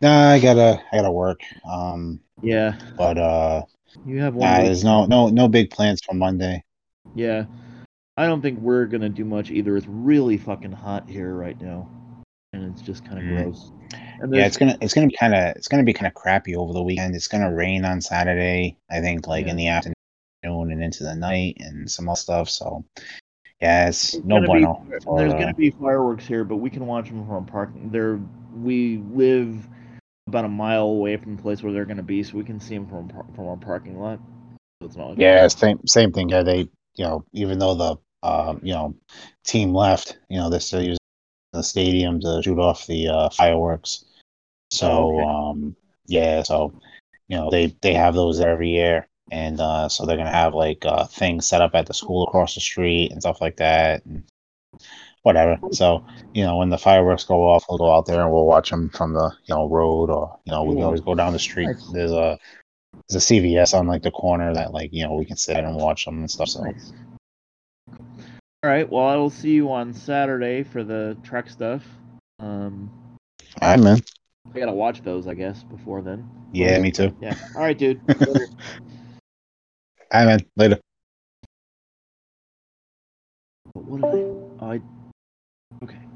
Nah, I gotta I gotta work. Um. Yeah. But uh. You have one. Nah, there's no no no big plans for Monday. Yeah, I don't think we're gonna do much either. It's really fucking hot here right now, and it's just kind of mm. gross. Yeah, it's gonna it's gonna be kind of it's gonna be kind of crappy over the weekend. It's gonna rain on Saturday, I think, like yeah. in the afternoon and into the night, and some other stuff. So, yeah, it's, it's no bueno. Be, for, there's gonna be fireworks here, but we can watch them from parking. There, we live about a mile away from the place where they're gonna be, so we can see them from from our parking lot. So it's not like yeah, same same thing. Yeah, they you know even though the uh, you know team left, you know they're still using the stadium to shoot off the uh, fireworks. So, okay. um, yeah, so, you know, they, they have those every year. And uh, so they're going to have, like, uh, things set up at the school across the street and stuff like that. And whatever. So, you know, when the fireworks go off, we'll go out there and we'll watch them from the, you know, road, or, you know, we can always go down the street. There's a there's a C V S on, like, the corner that, like, you know, we can sit and watch them and stuff. So. All right. Well, I will see you on Saturday for the Trek stuff. Um, All right, man. I gotta watch those, I guess, before then. Yeah, me too. Yeah. All right, dude. Later. All right, man. Later. What did I... Oh, I... Okay.